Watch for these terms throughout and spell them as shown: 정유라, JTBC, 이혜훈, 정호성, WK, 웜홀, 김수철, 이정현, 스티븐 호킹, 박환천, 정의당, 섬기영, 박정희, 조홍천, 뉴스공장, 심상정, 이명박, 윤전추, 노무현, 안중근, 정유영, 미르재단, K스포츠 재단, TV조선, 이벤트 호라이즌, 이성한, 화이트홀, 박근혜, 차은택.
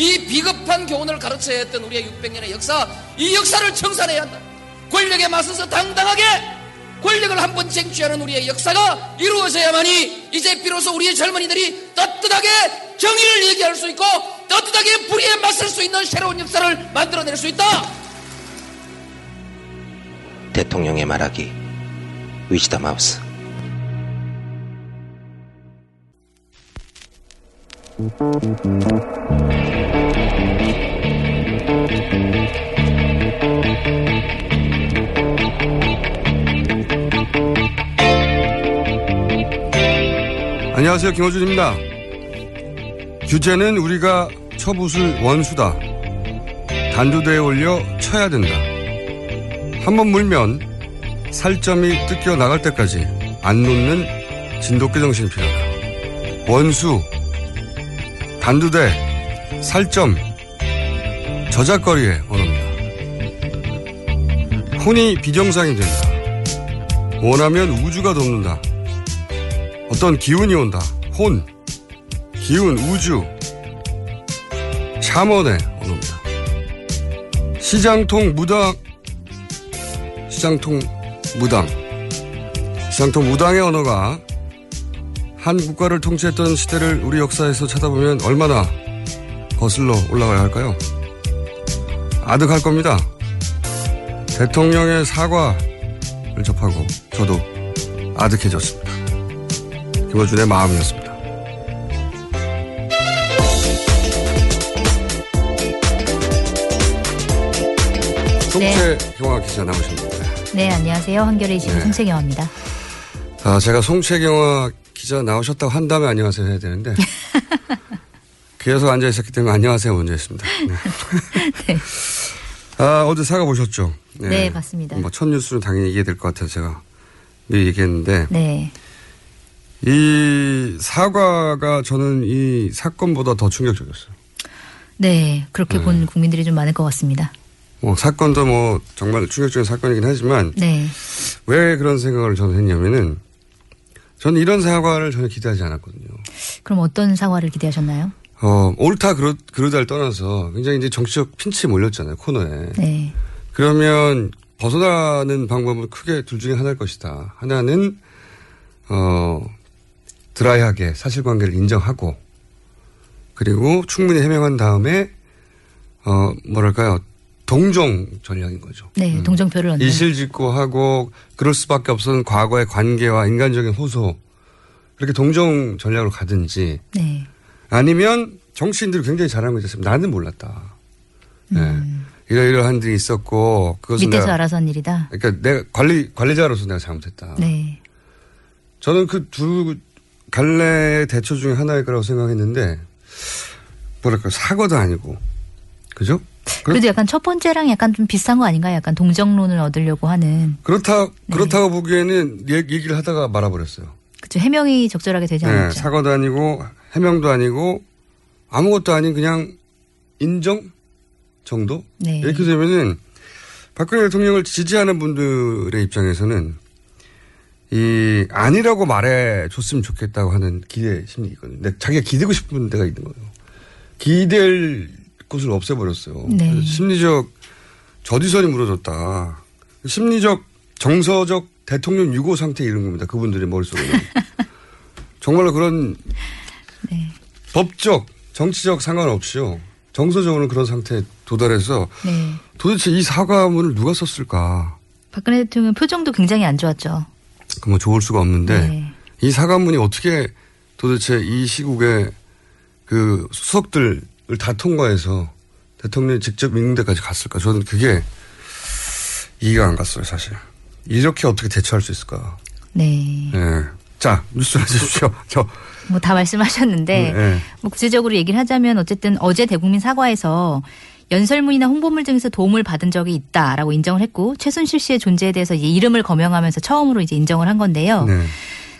이 비겁한 교훈을 가르쳐야 했던 우리의 600년의 역사, 이 역사를 청산해야 한다. 권력에 맞서서 당당하게 권력을 한번 쟁취하는 우리의 역사가 이루어져야만이 이제 비로소 우리의 젊은이들이 떳떳하게 정의를 얘기할 수 있고 떳떳하게 불의에 맞설 수 있는 새로운 역사를 만들어낼 수 있다. 대통령의 말하기, 위즈덤 하우스. 안녕하세요, 김어준입니다. 규제는 우리가 쳐부술 원수다. 단두대에 올려 쳐야 된다. 한번 물면 살점이 뜯겨 나갈 때까지 안 놓는 진돗개 정신이 필요하다. 원수, 단두대, 살점, 저작거리의 언어입니다. 혼이 비정상이 된다. 원하면 우주가 돕는다. 어떤 기운이 온다. 혼, 기운, 우주, 샤먼의 언어입니다. 시장통 무당의 언어가 한 국가를 통치했던 시대를 우리 역사에서 찾아보면 얼마나 거슬러 올라가야 할까요? 아득할 겁니다. 대통령의 사과를 접하고 저도 아득해졌습니다. 김어준의 마음이었습니다. 송채경화 기자 나오셨는데. 네, 안녕하세요. 한겨레21 네. 송채경화입니다. 아, 제가 송채경화 기자 나오셨다고 한 다음에 안녕하세요 해야 되는데 계속 앉아 있었기 때문에 안녕하세요 먼저 했습니다. 네. 네. 아, 어제 사과 보셨죠? 네, 네, 봤습니다. 뭐 첫 뉴스는 당연히 이해될 것 같아서 제가 미리 얘기했는데. 네. 이 사과가 저는 이 사건보다 더 충격적이었어요. 네, 그렇게 네. 본 국민들이 좀 많을 것 같습니다. 뭐 사건도 뭐 정말 충격적인 사건이긴 하지만 네. 왜 그런 생각을 저는 했냐면은 저는 이런 사과를 전혀 기대하지 않았거든요. 그럼 어떤 사과를 기대하셨나요? 옳다 그러다를 떠나서 굉장히 이제 정치적 핀치 몰렸잖아요, 코너에. 네. 그러면 벗어나는 방법은 크게 둘 중에 하나일 것이다. 하나는 드라이하게 사실관계를 인정하고 그리고 충분히 해명한 다음에 뭐랄까요, 동정 전략인 거죠. 네, 동정표를 얻는. 이실직고하고 그럴 수밖에 없었던 과거의 관계와 인간적인 호소, 그렇게 동정 전략으로 가든지 네. 아니면 정치인들이 굉장히 잘하는 거 있었으면 나는 몰랐다. 네, 이러이러한 일이 있었고 그것은 밑에서 알아서 한 일이다. 그러니까 내가 관리자로서 내가 잘못했다. 네. 저는 그 두 갈래의 대처 중에 하나일 거라고 생각했는데, 뭐랄까, 사과도 아니고. 그죠? 그래도 약간 첫 번째랑 약간 좀 비슷한 거 아닌가요? 약간 동정론을 얻으려고 하는. 그렇다고 보기에는 얘기를 하다가 말아버렸어요. 그죠. 해명이 적절하게 되지 않았죠. 네, 사과도 아니고, 해명도 아니고, 아무것도 아닌 그냥 인정 정도? 네. 이렇게 되면은 박근혜 대통령을 지지하는 분들의 입장에서는 이 아니라고 말해줬으면 좋겠다고 하는 기대 심리거든요. 근데 자기가 기대고 싶은 데가 있는 거예요. 기댈 곳을 없애버렸어요. 네. 심리적 저지선이 무너졌다. 심리적 정서적 대통령 유고 상태에 이른 겁니다. 그분들의 머릿속에는. 정말로 그런 네. 법적 정치적 상관없이요. 정서적으로는 그런 상태에 도달해서 네. 도대체 이 사과문을 누가 썼을까. 박근혜 대통령 표정도 굉장히 안 좋았죠. 뭐 좋을 수가 없는데 네. 이 사과문이 어떻게 도대체 이 시국에 그 수석들을 다 통과해서 대통령이 직접 읽는 데까지 갔을까. 저는 그게 이해가 안 갔어요, 사실. 이렇게 어떻게 대처할 수 있을까. 네. 네. 자, 뉴스 해주십시오. 저 뭐 다 말씀하셨는데 네. 뭐 구체적으로 얘기를 하자면 어쨌든 어제 대국민 사과에서 연설문이나 홍보물 등에서 도움을 받은 적이 있다라고 인정을 했고 최순실 씨의 존재에 대해서 이제 이름을 거명하면서 처음으로 이제 인정을 한 건데요. 네.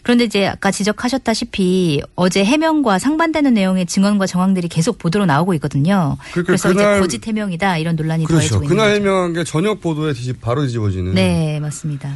그런데 이제 아까 지적하셨다시피 어제 해명과 상반되는 내용의 증언과 정황들이 계속 보도로 나오고 있거든요. 그러니까 그래서 그날, 이제 거짓 해명이다 이런 논란이 그렇죠. 더해지고 있는 거죠. 그날 해명한 게 저녁 보도에 바로 뒤집어지는. 네. 맞습니다.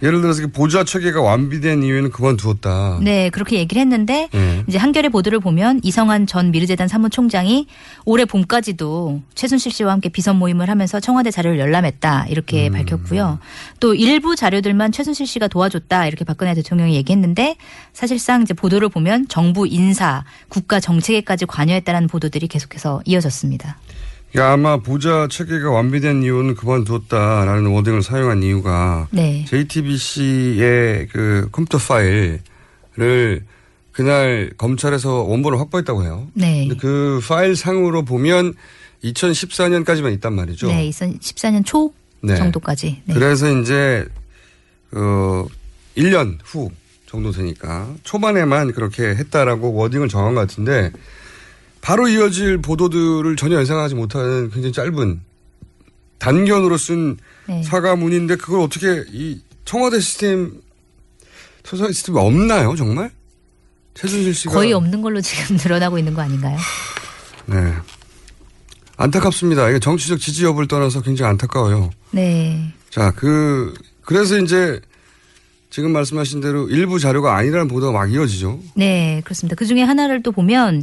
예를 들어서 보좌 체계가 완비된 이유는 그만두었다. 네. 그렇게 얘기를 했는데 이제 한겨레 보도를 보면 이성한 전 미르재단 사무총장이 올해 봄까지도 최순실 씨와 함께 비선 모임을 하면서 청와대 자료를 열람했다. 이렇게 밝혔고요. 또 일부 자료들만 최순실 씨가 도와줬다. 이렇게 박근혜 대통령이 얘기했는데 사실상 이제 보도를 보면 정부 인사, 국가 정책에까지 관여했다는 보도들이 계속해서 이어졌습니다. 그러니까 아마 보좌 체계가 완비된 이유는 그만두었다라는 워딩을 사용한 이유가 네. JTBC의 그 컴퓨터 파일을 그날 검찰에서 원본을 확보했다고 해요. 네. 근데 그 파일 상으로 보면 2014년까지만 있단 말이죠. 네. 2014년 초 네. 정도까지. 네. 그래서 이제 1년 후 정도 되니까 초반에만 그렇게 했다라고 워딩을 정한 것 같은데 바로 이어질 보도들을 전혀 예상하지 못하는 굉장히 짧은 단견으로 쓴 네. 사과문인데 그걸 어떻게 이 청와대 시스템, 수사 시스템이 없나요 정말? 최순실 씨가. 거의 없는 걸로 지금 드러나고 있는 거 아닌가요? 네. 안타깝습니다. 이게 정치적 지지 여부를 떠나서 굉장히 안타까워요. 네. 자, 그래서 이제 지금 말씀하신 대로 일부 자료가 아니라는 보도가 막 이어지죠. 네, 그렇습니다. 그중에 하나를 또 보면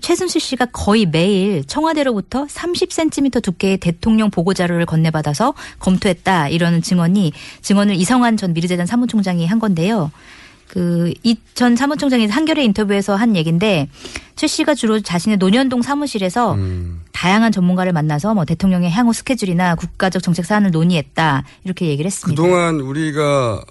최순실 씨가 거의 매일 청와대로부터 30cm 두께의 대통령 보고 자료를 건네받아서 검토했다 이러는 증언을 이성한 전 미르재단 사무총장이 한 건데요. 이 전 사무총장이 한겨레 인터뷰에서 한 얘기인데 최 씨가 주로 자신의 논현동 사무실에서 다양한 전문가를 만나서 뭐 대통령의 향후 스케줄이나 국가적 정책 사안을 논의했다 이렇게 얘기를 했습니다. 그동안 우리가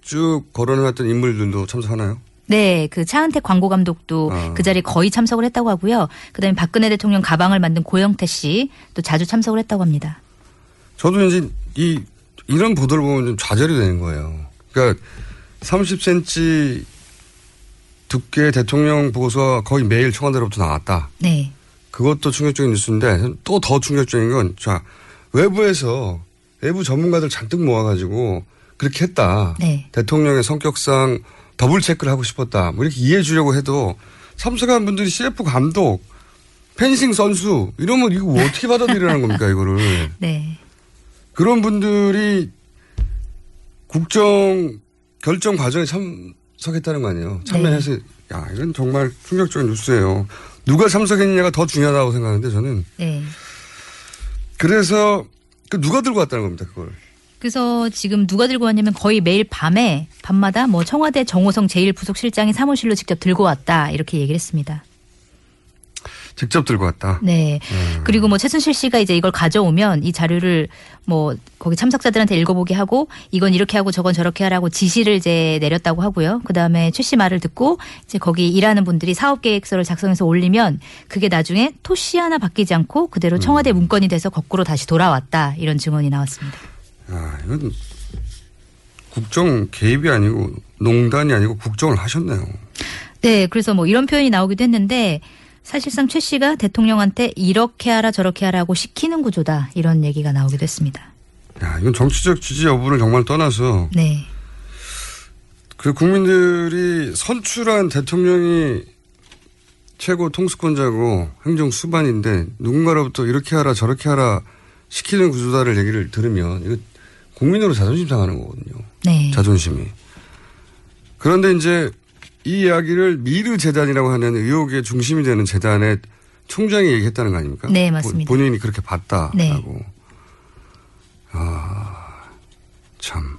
쭉 거론해왔던 인물들도 참석하나요? 네. 그 차은택 광고감독도 그 자리에 거의 참석을 했다고 하고요. 그다음에 박근혜 대통령 가방을 만든 고영태 씨 또 자주 참석을 했다고 합니다. 저도 이제 이런 보도를 보면 좀 좌절이 되는 거예요. 그러니까 30cm 두께 대통령 보고서가 거의 매일 청와대로부터 나왔다. 네. 그것도 충격적인 뉴스인데 또 더 충격적인 건 자 외부에서 외부 전문가들 잔뜩 모아가지고 그렇게 했다. 네. 대통령의 성격상 더블 체크를 하고 싶었다. 뭐 이렇게 이해해 주려고 해도 참석한 분들이 CF 감독, 펜싱 선수 이러면 이거 어떻게 받아들이라는 겁니까 이거를. 네. 그런 분들이 국정 결정 과정에 참석했다는 거 아니에요. 참여해서 네. 야 이건 정말 충격적인 뉴스예요. 누가 참석했느냐가 더 중요하다고 생각하는데 저는. 네. 그래서 누가 들고 왔다는 겁니다 그걸. 그래서 지금 누가 들고 왔냐면 거의 매일 밤마다 뭐 청와대 정호성 제1부속실장이 사무실로 직접 들고 왔다 이렇게 얘기를 했습니다. 직접 들고 왔다. 네. 그리고 뭐 최순실 씨가 이제 이걸 가져오면 이 자료를 뭐 거기 참석자들한테 읽어보게 하고 이건 이렇게 하고 저건 저렇게 하라고 지시를 이제 내렸다고 하고요. 그다음에 최 씨 말을 듣고 이제 거기 일하는 분들이 사업 계획서를 작성해서 올리면 그게 나중에 토씨 하나 바뀌지 않고 그대로 청와대 문건이 돼서 거꾸로 다시 돌아왔다 이런 증언이 나왔습니다. 아, 이건 국정 개입이 아니고 농단이 아니고 국정을 하셨네요. 네. 그래서 뭐 이런 표현이 나오기도 했는데 사실상 최 씨가 대통령한테 이렇게 하라 저렇게 하라고 시키는 구조다. 이런 얘기가 나오기도 했습니다. 야, 이건 정치적 지지 여부를 정말 떠나서 네. 그 국민들이 선출한 대통령이 최고 통수권자고 행정수반인데 누군가로부터 이렇게 하라 저렇게 하라 시키는 구조다를 얘기를 들으면 이거 국민으로 자존심 상하는 거거든요. 네. 자존심이. 그런데 이제 이 이야기를 미르재단이라고 하는 의혹의 중심이 되는 재단의 총장이 얘기했다는 거 아닙니까? 네. 맞습니다. 본인이 그렇게 봤다라고. 네. 아, 참.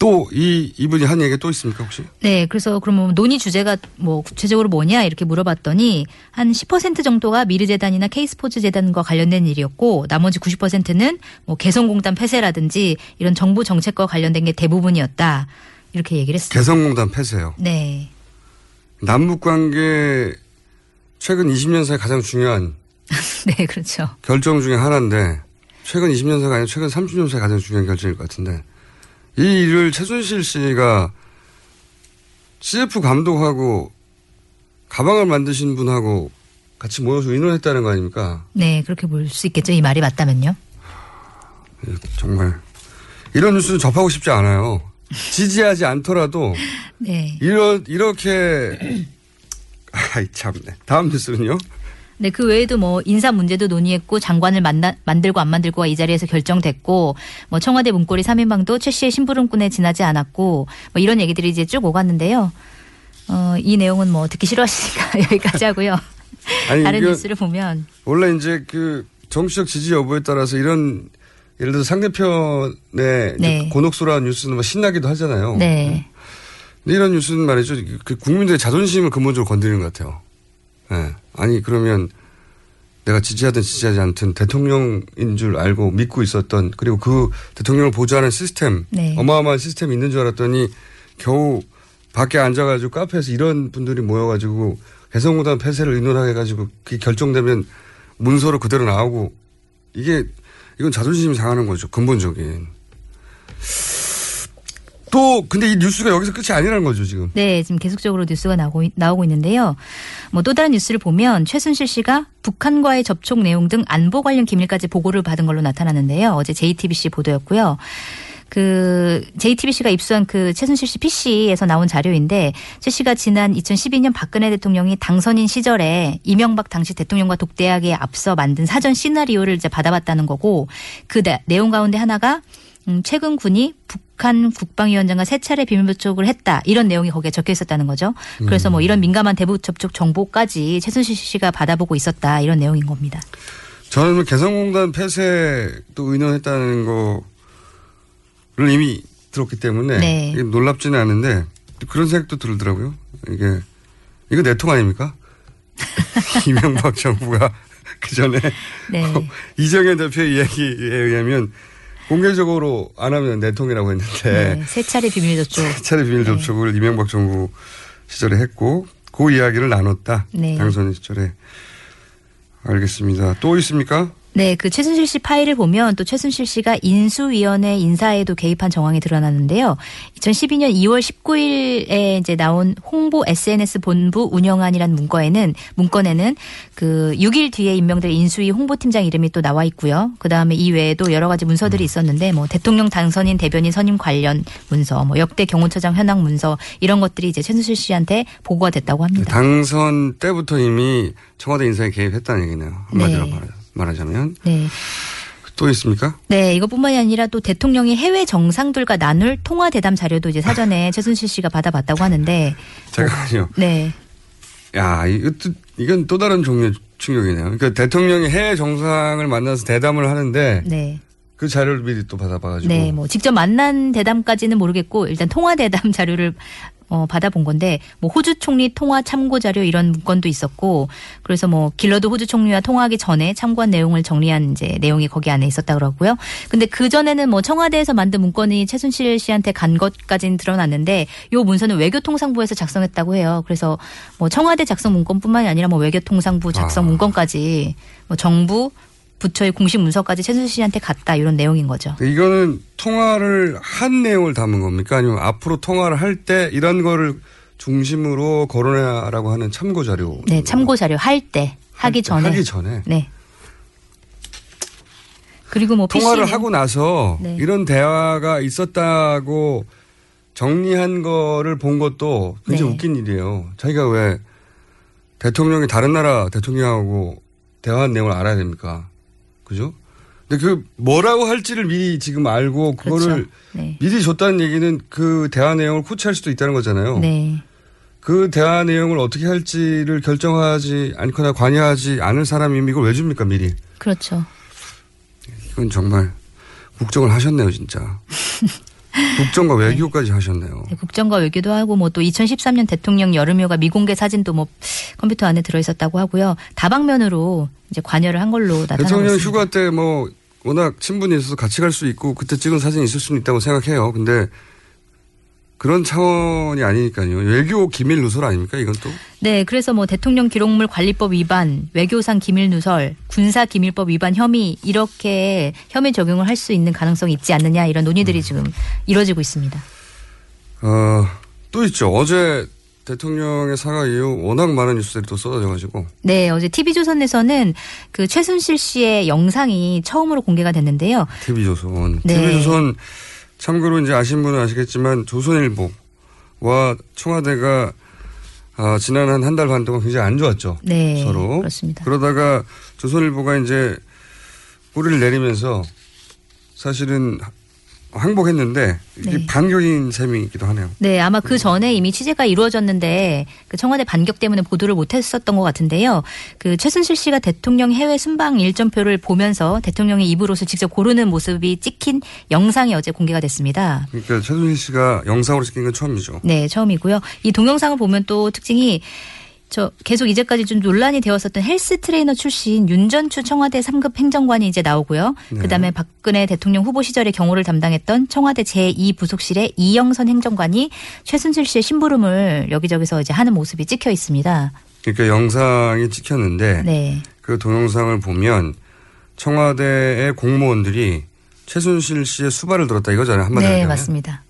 또 이분이 한 얘기가 또 있습니까 혹시? 네. 그래서 그럼 논의 주제가 뭐 구체적으로 뭐냐 이렇게 물어봤더니 한 10% 정도가 미르재단이나 K스포츠 재단과 관련된 일이었고 나머지 90%는 뭐 개성공단 폐쇄라든지 이런 정부 정책과 관련된 게 대부분이었다. 이렇게 얘기를 했습니다. 개성공단 폐쇄요? 네. 남북관계 최근 20년 사이 가장 중요한 네. 그렇죠. 결정 중에 하나인데 최근 20년 사이가 아니라 최근 30년 사이 가장 중요한 결정일 것 같은데 이 일을 최순실 씨가 CF 감독하고 가방을 만드신 분하고 같이 모여서 의논했다는 거 아닙니까? 네, 그렇게 볼 수 있겠죠. 이 말이 맞다면요. 정말 이런 뉴스는 접하고 싶지 않아요. 지지하지 않더라도 네. 이렇게 아이 참네. 다음 뉴스는요? 네, 그 외에도 뭐 인사 문제도 논의했고 장관을 만들고 안 만들고가 이 자리에서 결정됐고 뭐 청와대 문고리 3인방도 최 씨의 심부름꾼에 지나지 않았고 뭐 이런 얘기들이 이제 쭉 오갔는데요. 이 내용은 뭐 듣기 싫어하시니까 여기까지 하고요. 아니, 다른 뉴스를 보면 원래 이제 그 정치적 지지 여부에 따라서 이런 예를 들어 상대편의 네. 곤혹스러운 뉴스는 막 신나기도 하잖아요. 네. 근데 이런 뉴스는 말이죠. 그 국민들의 자존심을 근본적으로 건드리는 것 같아요. 네. 아니 그러면 내가 지지하든 지지하지 않든 대통령인 줄 알고 믿고 있었던 그리고 그 대통령을 보좌하는 시스템 네. 어마어마한 시스템이 있는 줄 알았더니 겨우 밖에 앉아가지고 카페에서 이런 분들이 모여가지고 개성공단 폐쇄를 의논하게 해가지고 그게 결정되면 문서로 그대로 나오고 이게 이건 자존심이 상하는 거죠. 근본적인. 또 근데 이 뉴스가 여기서 끝이 아니라는 거죠 지금. 네. 지금 계속적으로 뉴스가 나오고 있는데요. 뭐 또 다른 뉴스를 보면 최순실 씨가 북한과의 접촉 내용 등 안보 관련 기밀까지 보고를 받은 걸로 나타났는데요. 어제 JTBC 보도였고요. 그 JTBC가 입수한 그 최순실 씨 PC에서 나온 자료인데 최 씨가 지난 2012년 박근혜 대통령이 당선인 시절에 이명박 당시 대통령과 독대하기에 앞서 만든 사전 시나리오를 이제 받아봤다는 거고 그 내용 가운데 하나가 최근 군이 북한 국방위원장과 세 차례 비밀 접촉을 했다. 이런 내용이 거기에 적혀 있었다는 거죠. 그래서 뭐 이런 민감한 대북 접촉 정보까지 최순실 씨가 받아보고 있었다. 이런 내용인 겁니다. 저는 개성공단 폐쇄도 의논했다는 거를 이미 들었기 때문에 네. 놀랍지는 않은데 그런 생각도 들더라고요. 이거 내통 아닙니까? 이명박 정부가 그 전에 네. 이정현 대표의 이야기에 의하면 공개적으로 안 하면 내통이라고 했는데 네, 세 차례 비밀 접촉을 네. 이명박 정부 시절에 했고 그 이야기를 나눴다. 네. 당선인 시절에. 알겠습니다. 또 있습니까? 네. 그 최순실 씨 파일을 보면 또 최순실 씨가 인수위원회 인사에도 개입한 정황이 드러나는데요. 2012년 2월 19일에 이제 나온 홍보 SNS 본부 운영안이란 문건에는 그 6일 뒤에 임명될 인수위 홍보팀장 이름이 또 나와 있고요. 그다음에 이 외에도 여러 가지 문서들이 있었는데 뭐 대통령 당선인 대변인 선임 관련 문서, 뭐 역대 경호처장 현황 문서 이런 것들이 이제 최순실 씨한테 보고가 됐다고 합니다. 당선 때부터 이미 청와대 인사에 개입했다는 얘기네요. 한마디로 네. 말하자면. 네. 또 있습니까? 네. 이것뿐만이 아니라 또 대통령이 해외 정상들과 나눌 통화 대담 자료도 이제 사전에 최순실 씨가 받아봤다고 하는데. 잠깐만요. 네. 야, 이건 또 다른 종류의 충격이네요. 그러니까 대통령이 해외 정상을 만나서 대담을 하는데. 네. 그 자료를 미리 또 받아봐가지고. 네. 뭐 직접 만난 대담까지는 모르겠고 일단 통화 대담 자료를 받아본 건데 뭐 호주 총리 통화 참고 자료 이런 문건도 있었고 그래서 뭐 길러도 호주 총리와 통화하기 전에 참고한 내용을 정리한 이제 내용이 거기 안에 있었다 그러고요. 근데 그 전에는 뭐 청와대에서 만든 문건이 최순실 씨한테 간 것까지는 드러났는데 요 문서는 외교통상부에서 작성했다고 해요. 그래서 뭐 청와대 작성 문건뿐만이 아니라 뭐 외교통상부 작성 문건까지 뭐 정부 부처의 공식 문서까지 최순실 씨한테 갔다 이런 내용인 거죠. 이거는 통화를 한 내용을 담은 겁니까? 아니면 앞으로 통화를 할 때 이런 거를 중심으로 거론하라고 하는 참고 자료? 네. 참고 자료 하기 전에. 네. 그리고 뭐 통화를 PC는. 하고 나서 네. 이런 대화가 있었다고 정리한 거를 본 것도 굉장히 네. 웃긴 일이에요. 자기가 왜 대통령이 다른 나라 대통령하고 대화한 내용을 알아야 됩니까? 그죠? 근데 그 뭐라고 할지를 미리 지금 알고 그거를 그렇죠. 네. 미리 줬다는 얘기는 그 대화 내용을 코치할 수도 있다는 거잖아요. 네. 그 대화 내용을 어떻게 할지를 결정하지 않거나 관여하지 않을 사람이 이걸 왜 줍니까 미리? 그렇죠. 이건 정말 국정을 하셨네요 진짜. 국정과 외교까지 네. 하셨네요. 네, 국정과 외교도 하고 뭐 또 2013년 대통령 여름휴가 미공개 사진도 뭐 컴퓨터 안에 들어있었다고 하고요. 다방면으로 이제 관여를 한 걸로 나타나고 대통령 있습니다. 휴가 때 뭐 워낙 친분이 있어서 같이 갈 수 있고 그때 찍은 사진이 있을 수는 있다고 생각해요. 근데 그런 차원이 아니니까요. 외교 기밀 누설 아닙니까 이건 또? 네. 그래서 뭐 대통령 기록물 관리법 위반, 외교상 기밀 누설, 군사 기밀법 위반 혐의 이렇게 혐의 적용을 할 수 있는 가능성이 있지 않느냐 이런 논의들이 지금 이루어지고 있습니다. 또 있죠. 어제 대통령의 사과 이후 워낙 많은 뉴스들이 또 쏟아져가지고. 네, 어제 TV조선에서는 그 최순실 씨의 영상이 처음으로 공개가 됐는데요. TV조선. 네. TV조선 참고로 이제 아신 분은 아시겠지만 조선일보와 청와대가 지난 한 달 반 동안 굉장히 안 좋았죠. 네. 서로. 그렇습니다. 그러다가 조선일보가 이제 뿌리를 내리면서 사실은 항복했는데 이게 네. 반격인 셈이기도 하네요. 네, 아마 그 전에 이미 취재가 이루어졌는데 그 청와대 반격 때문에 보도를 못했었던 것 같은데요. 그 최순실 씨가 대통령 해외 순방 일정표를 보면서 대통령의 입으로서 직접 고르는 모습이 찍힌 영상이 어제 공개가 됐습니다. 그러니까 최순실 씨가 영상으로 찍힌 건 처음이죠. 네, 처음이고요. 이 동영상을 보면 또 특징이 저 계속 이제까지 좀 논란이 되었었던 헬스 트레이너 출신 윤전추 청와대 3급 행정관이 이제 나오고요. 네. 그다음에 박근혜 대통령 후보 시절에 경호를 담당했던 청와대 제2부속실의 이영선 행정관이 최순실 씨의 심부름을 여기저기서 이제 하는 모습이 찍혀 있습니다. 그러니까 영상이 찍혔는데 네. 그 동영상을 보면 청와대의 공무원들이 최순실 씨의 수발을 들었다 이거잖아요. 한마디로. 네, 맞습니다.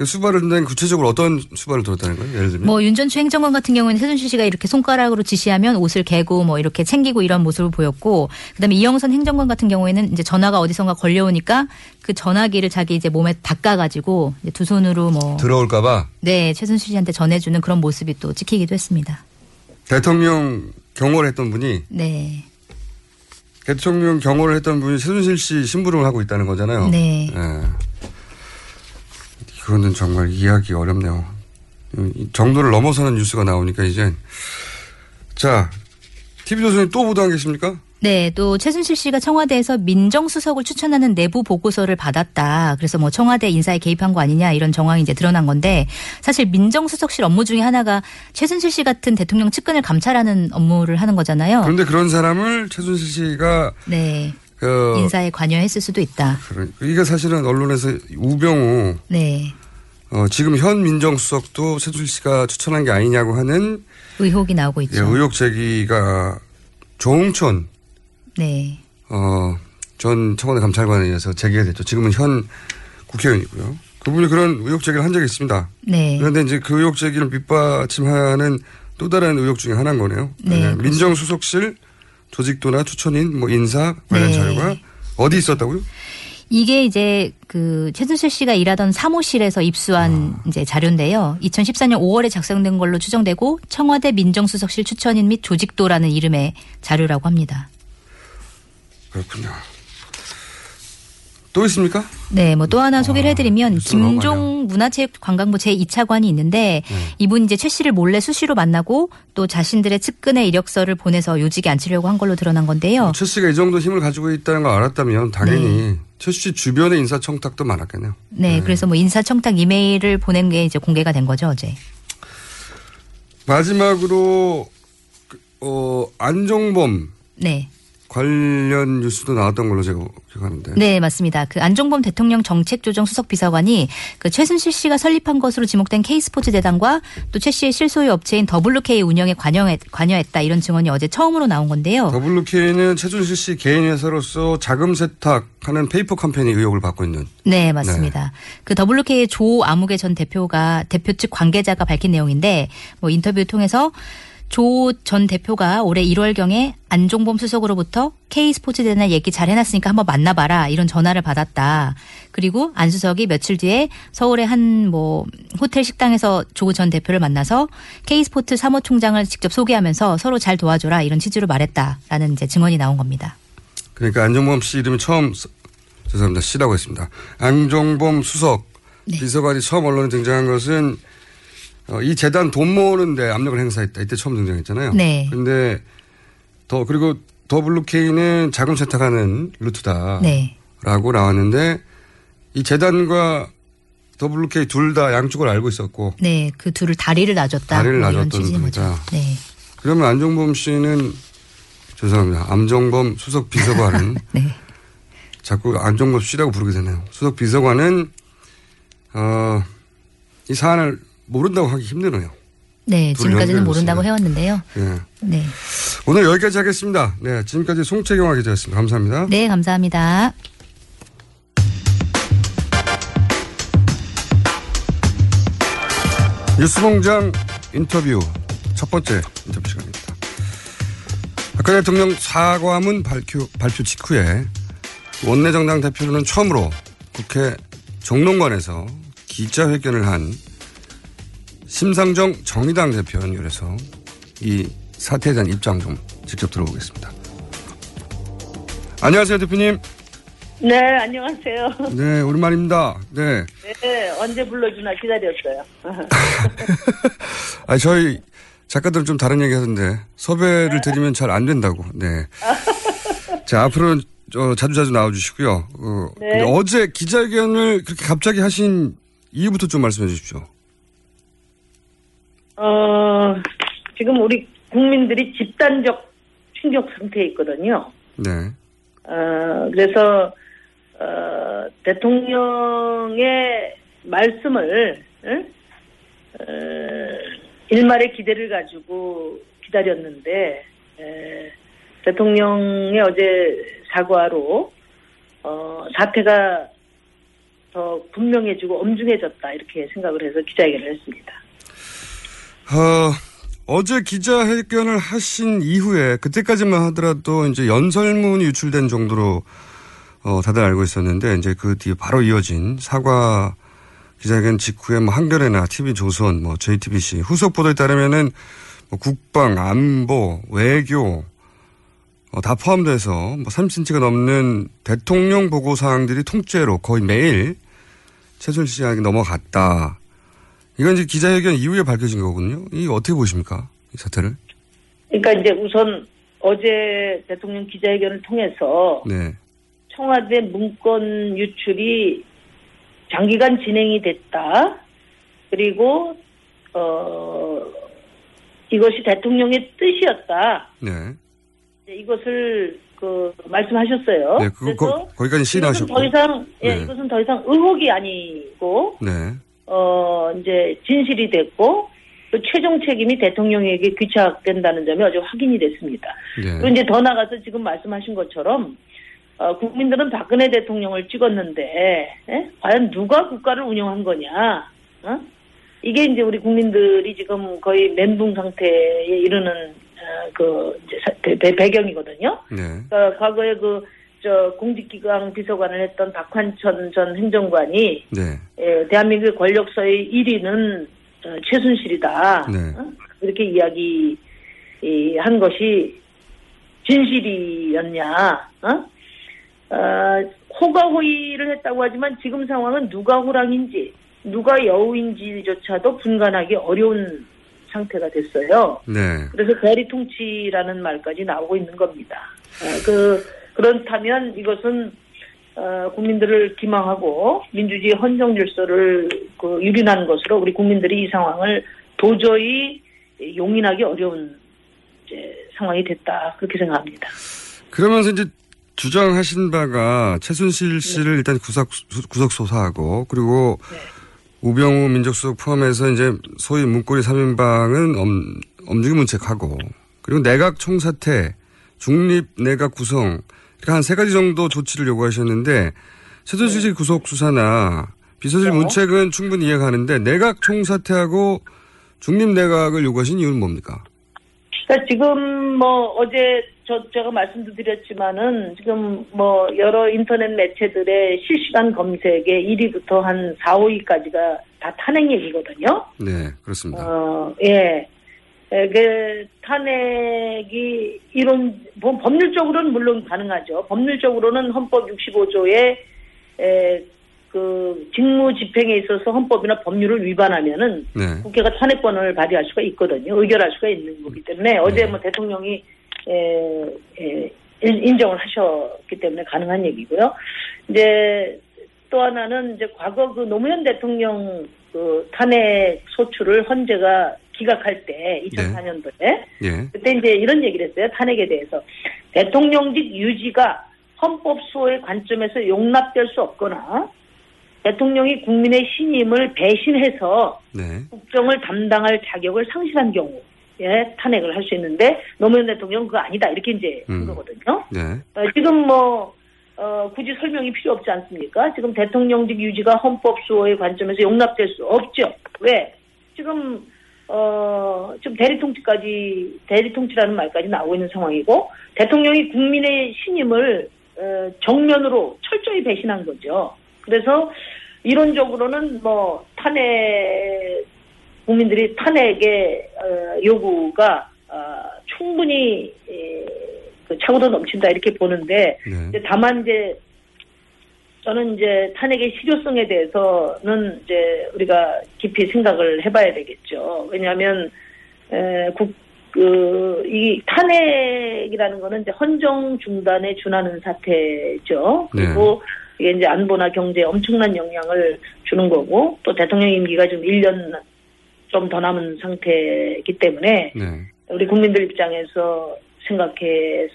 수발을 든다는 구체적으로 어떤 수발을 들었다는 거예요? 예를 들면 뭐 윤전추 행정관 같은 경우에는 최순실 씨가 이렇게 손가락으로 지시하면 옷을 개고 뭐 이렇게 챙기고 이런 모습을 보였고, 그다음에 이영선 행정관 같은 경우에는 이제 전화가 어디선가 걸려오니까 그 전화기를 자기 이제 몸에 닦아가지고 이제 두 손으로 뭐 들어올까봐 네 최순실 씨한테 전해주는 그런 모습이 또 찍히기도 했습니다. 대통령 경호를 했던 분이 네. 대통령 경호를 했던 분이 최순실 씨 심부름을 하고 있다는 거잖아요. 네. 네. 그건 정말 이해하기 어렵네요. 이 정도를 넘어서는 뉴스가 나오니까 이제. 자, TV조선이 또 보도한 게 있습니까? 네, 또 최순실 씨가 청와대에서 민정수석을 추천하는 내부 보고서를 받았다. 그래서 뭐 청와대 인사에 개입한 거 아니냐 이런 정황이 이제 드러난 건데, 사실 민정수석실 업무 중에 하나가 최순실 씨 같은 대통령 측근을 감찰하는 업무를 하는 거잖아요. 그런데 그런 사람을 최순실 씨가. 네. 그 인사에 관여했을 수도 있다. 이게 사실은 언론에서 우병우 네. 지금 현 민정수석도 최순실 씨가 추천한 게 아니냐고 하는 의혹이 나오고 있죠. 예, 의혹 제기가 조홍천 네. 전 청와대 감찰관에 의해서 제기가 됐죠. 지금은 현 국회의원이고요. 그분이 그런 의혹 제기를 한 적이 있습니다. 네. 그런데 이제 그 의혹 제기를 뒷받침하는 또 다른 의혹 중에 하나인 거네요. 네, 민정수석실 조직도나 추천인 뭐 인사 관련 네. 자료가 어디 있었다고요? 이게 이제 그 최순실 씨가 일하던 사무실에서 입수한 이제 자료인데요. 2014년 5월에 작성된 걸로 추정되고 청와대 민정수석실 추천인 및 조직도라는 이름의 자료라고 합니다. 그렇군요. 또 있습니까? 네, 뭐 또 하나 소개를 해드리면 김종 문화체육관광부 제2차관이 있는데 이분 이제 최 씨를 몰래 수시로 만나고 또 자신들의 측근의 이력서를 보내서 요직에 앉히려고 한 걸로 드러난 건데요. 최 씨가 이 정도 힘을 가지고 있다는 걸 알았다면 당연히 네. 최 씨 주변의 인사청탁도 많았겠네요. 네, 네, 그래서 뭐 인사청탁 이메일을 보낸 게 이제 공개가 된 거죠 어제. 마지막으로 안종범. 네. 관련 뉴스도 나왔던 걸로 제가 기억하는데. 네, 맞습니다. 그 안종범 대통령 정책조정수석비서관이 그 최순실 씨가 설립한 것으로 지목된 K스포츠 재단과 또 최 씨의 실소유 업체인 WK 운영에 관여했다 이런 증언이 어제 처음으로 나온 건데요. WK는 최순실 씨 개인 회사로서 자금 세탁하는 페이퍼 컴퍼니 의혹을 받고 있는. 네, 맞습니다. 네. 그 WK의 조아무개 전 대표 측 관계자가 밝힌 내용인데 뭐 인터뷰 통해서 조 전 대표가 올해 1월경에 안종범 수석으로부터 K스포츠 대나 얘기 잘 해놨으니까 한번 만나봐라 이런 전화를 받았다. 그리고 안 수석이 며칠 뒤에 서울의 한 뭐 호텔 식당에서 조 전 대표를 만나서 K스포츠 사무총장을 직접 소개하면서 서로 잘 도와줘라 이런 취지로 말했다라는 이제 증언이 나온 겁니다. 그러니까 안종범 씨 이름이 처음 죄송합니다. 씨라고 했습니다. 안종범 수석 네. 비서관이 처음 언론에 등장한 것은 이 재단 돈 모으는데 압력을 행사했다. 이때 처음 등장했잖아요. 네. 그런데 그리고 WK는 자금 세탁하는 루트다라고 네. 나왔는데 이 재단과 WK 둘 다 양쪽을 알고 있었고. 네. 그 둘을 다리를 놔줬다. 다리를 놔줬던 겁니다. 네. 그러면 안종범 씨는 죄송합니다. 안종범 수석 비서관은 네. 자꾸 안종범 씨라고 부르게 되네요. 수석 비서관은 이 사안을 모른다고 하기 힘드네요. 네. 지금까지는 모른다고 해왔는데요. 네. 네. 오늘 여기까지 하겠습니다. 네. 지금까지 송채경화 기자였습니다. 감사합니다. 네. 감사합니다. 뉴스공장 인터뷰 첫 번째 인터뷰 시간입니다. 박근혜 대통령 사과문 발표 직후에 원내정당 대표로는 처음으로 국회 정론관에서 기자회견을 한 심상정 정의당 대표 연결해서 이 사태에 대한 입장 좀 직접 들어보겠습니다. 안녕하세요, 대표님. 네, 안녕하세요. 네, 오랜만입니다. 네. 네, 언제 불러주나 기다렸어요. 아, 저희 작가들은 좀 다른 얘기 하던데, 섭외를 드리면 잘 안 된다고. 네. 자, 앞으로는 자주자주 나와주시고요. 네. 어제 기자회견을 그렇게 갑자기 하신 이유부터 좀 말씀해 주십시오. 지금 우리 국민들이 집단적 충격 상태에 있거든요. 네. 그래서, 대통령의 말씀을, 일말의 기대를 가지고 기다렸는데, 대통령의 어제 사과로, 사태가 더 분명해지고 엄중해졌다, 이렇게 생각을 해서 기자회견을 했습니다. 어제 기자회견을 하신 이후에 그때까지만 하더라도 이제 연설문이 유출된 정도로 다들 알고 있었는데 이제 그 뒤에 바로 이어진 사과 기자회견 직후에 뭐 한겨레나 TV조선, 뭐 JTBC 후속 보도에 따르면은 뭐 국방, 안보, 외교 다 포함돼서 뭐 30cm가 넘는 대통령 보고 사항들이 통째로 거의 매일 최순실 씨에게 넘어갔다. 이건 이제 기자회견 이후에 밝혀진 거거든요. 이거 어떻게 보십니까? 이 사태를? 그러니까 이제 우선 어제 대통령 기자회견을 통해서 네. 청와대 문건 유출이 장기간 진행이 됐다. 그리고 이것이 대통령의 뜻이었다. 네. 이것을 말씀하셨어요. 네, 그래서 거기까지 시인하셨고. 더 이상 네. 예, 이것은 더 이상 의혹이 아니고. 네. 이제 진실이 됐고 또 최종 책임이 대통령에게 귀착된다는 점이 어제 확인이 됐습니다. 네. 그리고 이제 더 나가서 지금 말씀하신 것처럼 국민들은 박근혜 대통령을 찍었는데 에? 과연 누가 국가를 운영한 거냐? 어? 이게 이제 우리 국민들이 지금 거의 멘붕 상태에 이르는 배경이거든요. 네. 그러니까 과거에 공직기강 비서관을 했던 박환천 전 행정관이 네. 대한민국의 권력서의 1위는 최순실이다. 네. 이렇게 이야기한 것이 진실이었냐. 호가호의를 했다고 하지만 지금 상황은 누가 호랑인지 누가 여우인지조차도 분간하기 어려운 상태가 됐어요. 네. 그래서 대리통치라는 말까지 나오고 있는 겁니다. 그렇다면 이것은 국민들을 기망하고 민주주의 헌정 질서를 유린한 것으로 우리 국민들이 이 상황을 도저히 용인하기 어려운 이제 상황이 됐다 그렇게 생각합니다. 그러면서 이제 주장하신 바가 최순실 씨를 네. 일단 구속 수사하고 그리고 네. 우병우 민족수석 포함해서 이제 소위 문고리 3인방은 엄중히 문책하고 그리고 내각 총사퇴, 중립 내각 구성 그러니까 한 세 가지 정도 조치를 요구하셨는데 최순실 씨 구속 수사나 비서실 문책은 충분히 이해가 가는데 내각 총사퇴하고 중립 내각을 요구하신 이유는 뭡니까? 그러니까 지금 어제 제가 말씀도 드렸지만은 지금 여러 인터넷 매체들의 실시간 검색에 1위부터 한 4, 5위까지가 다 탄핵 얘기거든요. 네, 그렇습니다. 예. 탄핵이 이론 법률적으로는 물론 가능하죠. 법률적으로는 헌법 65조에 직무 집행에 있어서 헌법이나 법률을 위반하면은 네. 국회가 탄핵권을 발휘할 수가 있거든요. 의결할 수가 있는 거기 때문에 네. 어제 대통령이 인정을 하셨기 때문에 가능한 얘기고요. 이제 또 하나는 이제 과거 노무현 대통령 탄핵 소추를 헌재가 기각할 때 2004년도에 네. 그때 이제 이런 얘기를 했어요. 탄핵에 대해서 대통령직 유지가 헌법 수호의 관점에서 용납될 수 없거나 대통령이 국민의 신임을 배신해서 네. 국정을 담당할 자격을 상실한 경우에 탄핵을 할 수 있는데 노무현 대통령은 그거 아니다 이렇게 이제 한 거거든요. 네. 지금 굳이 설명이 필요 없지 않습니까? 지금 대통령직 유지가 헌법 수호의 관점에서 용납될 수 없죠. 왜? 지금 지금 대리통치라는 말까지 나오고 있는 상황이고, 대통령이 국민의 신임을 정면으로 철저히 배신한 거죠. 그래서 이론적으로는 뭐 탄핵, 국민들이 탄핵의 요구가 충분히 차고도 넘친다 이렇게 보는데, 네. 다만 이제 저는 이제 탄핵의 실효성에 대해서는 이제 우리가 깊이 생각을 해봐야 되겠죠. 왜냐하면 이 탄핵이라는 거는 이제 헌정 중단에 준하는 사태죠. 그리고 네. 이게 이제 안보나 경제에 엄청난 영향을 주는 거고, 또 대통령 임기가 지금 1년 좀 더 남은 상태이기 때문에 네. 우리 국민들 입장에서 생각해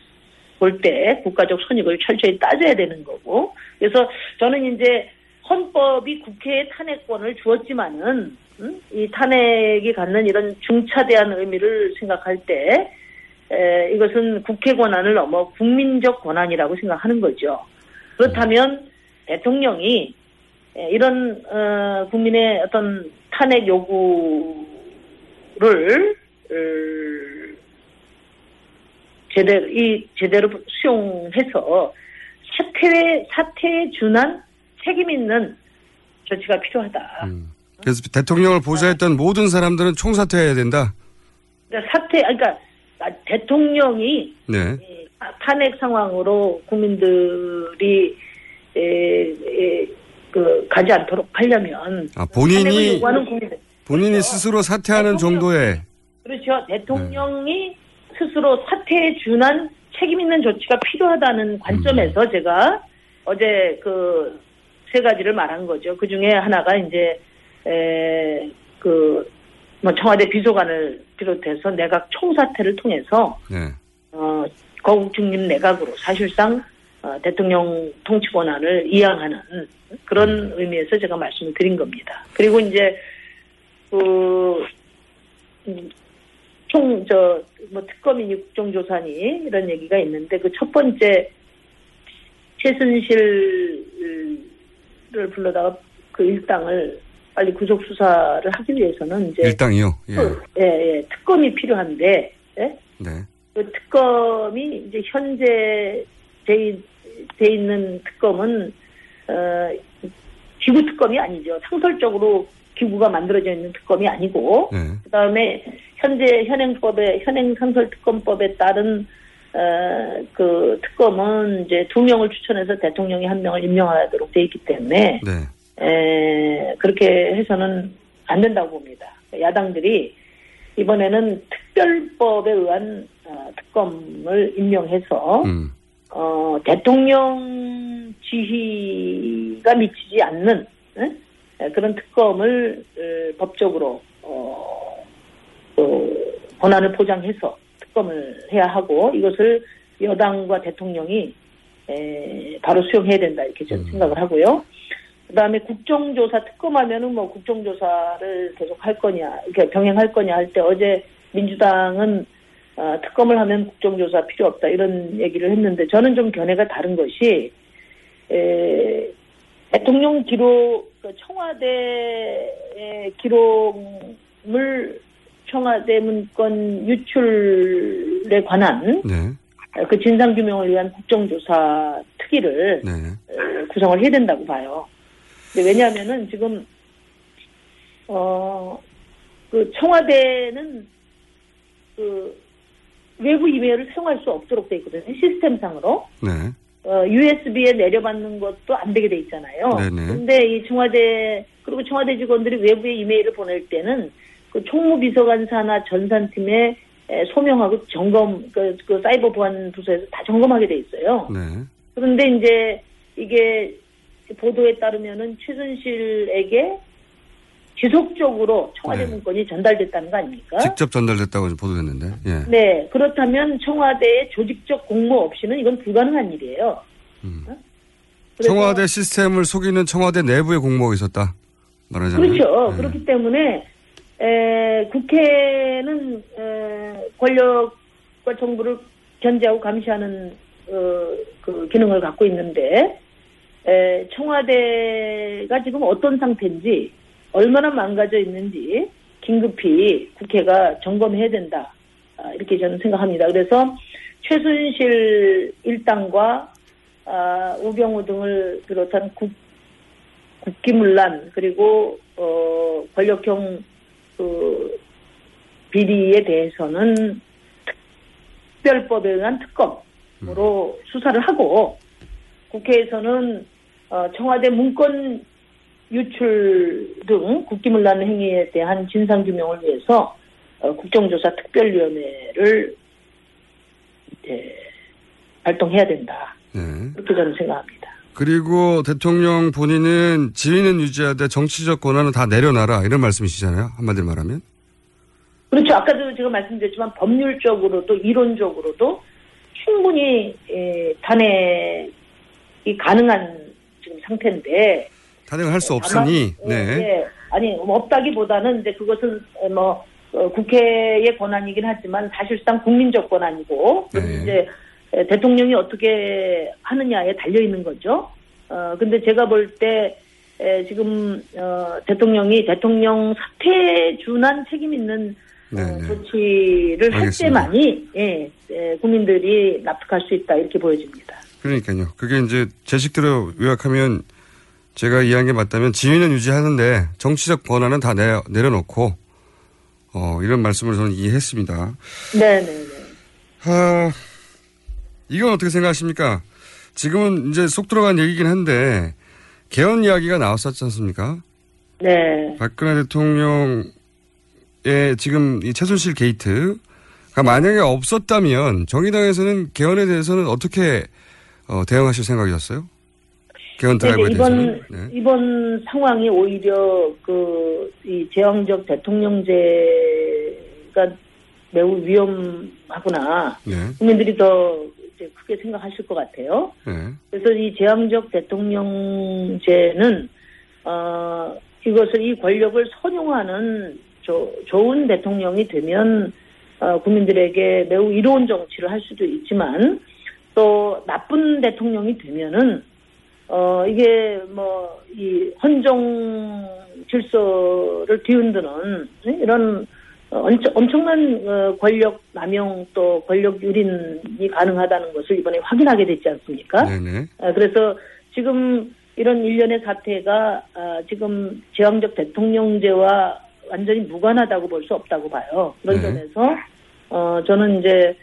볼 때 국가적 손익을 철저히 따져야 되는 거고, 그래서 저는 이제 헌법이 국회에 탄핵권을 주었지만은 이 탄핵이 갖는 이런 중차대한 의미를 생각할 때 이것은 국회 권한을 넘어 국민적 권한이라고 생각하는 거죠. 그렇다면 대통령이 이런 국민의 어떤 탄핵 요구를 제대로 수용해서 사태에 준한 책임 있는 조치가 필요하다. 그래서 대통령을 보좌했던 모든 사람들은 총사퇴해야 된다. 그러니까 대통령이 네. 탄핵 상황으로 국민들이 가지 않도록 하려면 본인이 요구하는 국민들. 본인이 그렇죠. 스스로 사퇴하는 정도의 그렇죠. 대통령이 네. 스스로 사퇴에 준한 책임 있는 조치가 필요하다는 관점에서 제가 어제 그 세 가지를 말한 거죠. 그 중에 하나가 이제 청와대 비서관을 비롯해서 내각 총사퇴를 통해서 네. 거국 중립 내각으로 사실상 대통령 통치 권한을 이양하는 그런 의미에서 제가 말씀을 드린 겁니다. 그리고 이제 특검이니 국정조사니 이런 얘기가 있는데, 그 첫 번째 최순실을 불러다가 그 일당을 빨리 구속 수사를 하기 위해서는 이제 일당이요. 예, 특검이 필요한데, 예? 네. 그 특검이 이제 현재 돼 있는 특검은 기구 특검이 아니죠. 상설적으로 기구가 만들어져 있는 특검이 아니고, 네. 그다음에 현재 현행 상설 특검법에 따른 그 특검은 이제 2명을 추천해서 대통령이 1명을 임명하도록 돼 있기 때문에 네. 그렇게 해서는 안 된다고 봅니다. 야당들이 이번에는 특별법에 의한 특검을 임명해서 대통령 지휘가 미치지 않는 그런 특검을 법적으로 권한을 보장해서 특검을 해야 하고, 이것을 여당과 대통령이 바로 수용해야 된다 이렇게 저는 생각을 하고요. 그다음에 국정조사 특검하면은 뭐 국정조사를 계속 할 거냐, 이렇게 병행할 거냐 할 때 어제 민주당은 특검을 하면 국정조사 필요 없다 이런 얘기를 했는데, 저는 좀 견해가 다른 것이 대통령 기록, 청와대의 기록물, 청와대 문건 유출에 관한 네. 그 진상규명을 위한 국정조사 특위를 네. 구성을 해야 된다고 봐요. 근데 왜냐하면은 지금, 그 청와대는 그 외부 이메일을 사용할 수 없도록 돼 있거든요. 시스템상으로. 네. USB에 내려받는 것도 안 되게 돼 있잖아요. 네네. 근데 이 청와대, 그리고 청와대 직원들이 외부에 이메일을 보낼 때는 그 총무비서관사나 전산팀에 소명하고 점검, 그 사이버 보안 부서에서 다 점검하게 돼 있어요. 네. 그런데 이제 이게 보도에 따르면은 최순실에게 지속적으로 청와대 네. 문건이 전달됐다는 거 아닙니까? 직접 전달됐다고 보도했는데. 예. 네. 그렇다면 청와대의 조직적 공모 없이는 이건 불가능한 일이에요. 청와대 시스템을 속이는 청와대 내부의 공모가 있었다. 말하자면. 그렇죠. 예. 그렇기 때문에 국회는 권력과 정부를 견제하고 감시하는 그 기능을 갖고 있는데 청와대가 지금 어떤 상태인지, 얼마나 망가져 있는지, 긴급히 국회가 점검해야 된다. 이렇게 저는 생각합니다. 그래서 최순실 일당과 우병우 등을 비롯한 국기문란 그리고 권력형 비리에 대해서는 특별법에 의한 특검으로 수사를 하고 국회에서는 청와대 문건 유출 등 국기문란 행위에 대한 진상규명을 위해서 국정조사 특별위원회를 이제 발동해야 된다. 네. 그렇게 저는 생각합니다. 그리고 대통령 본인은 지위는 유지하되 정치적 권한은 다 내려놔라 이런 말씀이시잖아요. 한마디로 말하면. 그렇죠. 아까도 제가 말씀드렸지만 법률적으로도 이론적으로도 충분히 탄핵이 가능한 지금 상태인데. 탄핵을 할 수 없으니. 네. 네. 아니 없다기보다는 이제 그것은 뭐 국회의 권한이긴 하지만 사실상 국민적 권한이고 네. 이제 대통령이 어떻게 하느냐에 달려 있는 거죠. 근데 제가 볼 때 지금 대통령이 대통령 사퇴에 준한 책임 있는 조치를 할 때만이 국민들이 납득할 수 있다 이렇게 보여집니다. 그러니까요. 그게 이제 제식대로 요약하면 제가 이해한 게 맞다면 지위는 유지하는데 정치적 권한은 다 내려놓고 이런 말씀을 저는 이해했습니다. 네네네. 이건 어떻게 생각하십니까? 지금은 이제 쏙 들어간 얘기긴 한데 개헌 이야기가 나왔었지 않습니까? 네. 박근혜 대통령의 지금 이 최순실 게이트가 만약에 없었다면 정의당에서는 개헌에 대해서는 어떻게 대응하실 생각이셨어요? 개헌 드라이브에 대해서는. 네. 이번 상황이 오히려 이 제왕적 대통령제가 매우 위험하구나. 네. 국민들이 더 이제 크게 생각하실 것 같아요. 네. 그래서 이 제왕적 대통령제는 이것을 이 권력을 선용하는 좋은 대통령이 되면 국민들에게 매우 이로운 정치를 할 수도 있지만 또 나쁜 대통령이 되면은 이게 뭐 이 헌정 질서를 뒤흔드는 이런 엄청난 권력 남용 또 권력 유린이 가능하다는 것을 이번에 확인하게 됐지 않습니까? 네네. 그래서 지금 이런 일련의 사태가 지금 제왕적 대통령제와 완전히 무관하다고 볼 수 없다고 봐요. 그런 점에서 저는 이제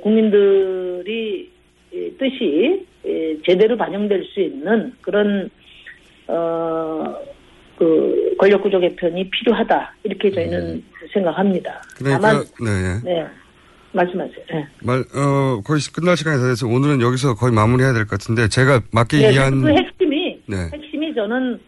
국민들이 뜻이 제대로 반영될 수 있는 그런 권력구조 개편이 필요하다 이렇게 저희는 생각합니다. 그러니까, 다만 네. 말씀하세요. 네. 거의 끝날 시간이 다 돼서 오늘은 여기서 거의 마무리해야 될 것 같은데 제가 맞게 이해한 그 핵심이 저는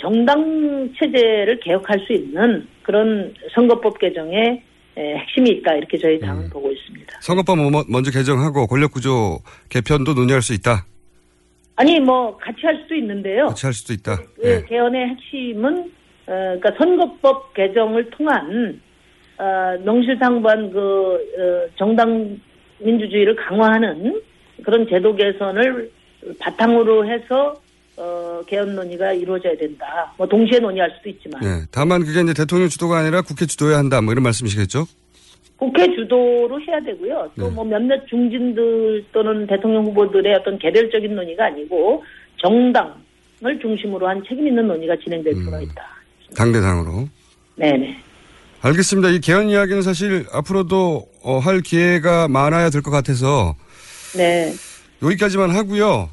정당 체제를 개혁할 수 있는 그런 선거법 개정의 핵심이 있다 이렇게 저희 당은 보고 있습니다. 선거법 먼저 개정하고 권력구조 개편도 논의할 수 있다. 아니 뭐 같이 할 수도 있는데요. 같이 할 수도 있다. 네. 개헌의 핵심은 그러니까 선거법 개정을 통한 명실상부한 정당 민주주의를 강화하는 그런 제도 개선을 바탕으로 해서 개헌 논의가 이루어져야 된다. 뭐 동시에 논의할 수도 있지만. 네. 다만 그게 이제 대통령 주도가 아니라 국회 주도해야 한다. 뭐 이런 말씀이시겠죠? 국회 주도로 해야 되고요. 또 뭐 몇몇 중진들 또는 대통령 후보들의 어떤 개별적인 논의가 아니고 정당을 중심으로 한 책임 있는 논의가 진행될 필요가 있다. 당대당으로. 네네. 알겠습니다. 이 개헌 이야기는 사실 앞으로도 할 기회가 많아야 될 것 같아서. 네. 여기까지만 하고요.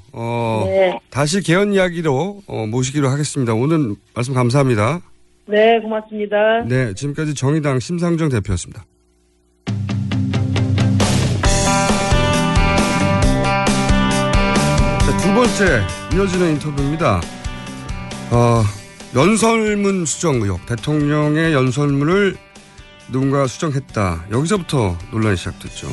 네. 다시 개헌 이야기로 모시기로 하겠습니다. 오늘 말씀 감사합니다. 네, 고맙습니다. 네, 지금까지 정의당 심상정 대표였습니다. 자, 두 번째 이어지는 인터뷰입니다. 연설문 수정 의혹. 대통령의 연설문을 누군가 수정했다. 여기서부터 논란이 시작됐죠.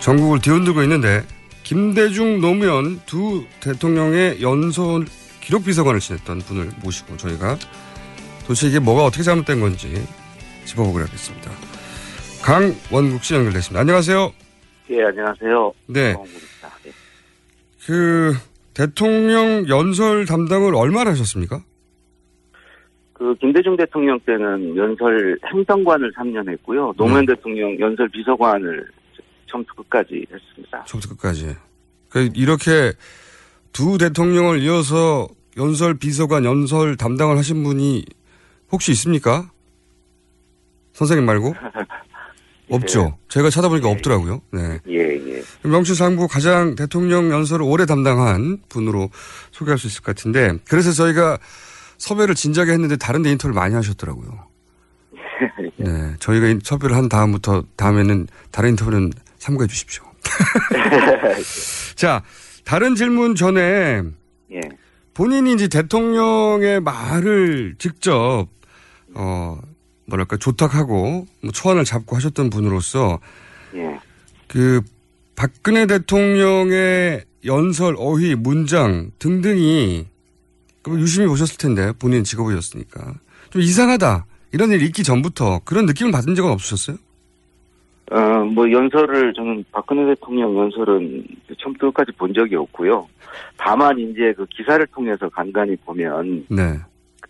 전국을 뒤흔들고 있는데 김대중, 노무현 두 대통령의 연설 기록비서관을 지냈던 분을 모시고 저희가 도대체 이게 뭐가 어떻게 잘못된 건지 짚어보기로 하겠습니다. 강원국 씨 연결됐습니다. 안녕하세요. 예, 안녕하세요. 네. 강원국입니다. 네. 대통령 연설 담당을 얼마나 하셨습니까? 그 김대중 대통령 때는 연설 행정관을 3년 했고요. 노무현 대통령 연설 비서관을 처음부터 끝까지 했습니다. 처음부터 끝까지. 그러니까 이렇게 두 대통령을 이어서 연설 비서관, 연설 담당을 하신 분이 혹시 있습니까? 선생님 말고? 예. 없죠. 제가 찾아보니까 예. 없더라고요. 네. 예. 명실상부 가장 대통령 연설을 오래 담당한 분으로 소개할 수 있을 것 같은데, 그래서 저희가 섭외를 진작에 했는데 다른 데 인터뷰를 많이 하셨더라고요. 네. 저희가 섭외를 한 다음부터 다음에는 다른 인터뷰는 삼가해 주십시오. 자, 다른 질문 전에 예. 본인이 이제 대통령의 말을 직접 뭐랄까 조탁하고 뭐 초안을 잡고 하셨던 분으로서 예. 그 박근혜 대통령의 연설, 어휘, 문장 등등이 유심히 보셨을 텐데 본인 직업이었으니까 좀 이상하다 이런 일 있기 전부터 그런 느낌을 받은 적은 없으셨어요? 뭐 연설을 저는 박근혜 대통령 연설은 처음부터 끝까지 본 적이 없고요. 다만 이제 그 기사를 통해서 간간히 보면 네.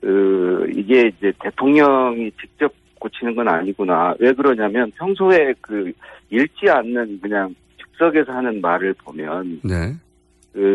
그 이게 이제 대통령이 직접 고치는 건 아니구나. 왜 그러냐면 평소에 그 읽지 않는 그냥 즉석에서 하는 말을 보면 네.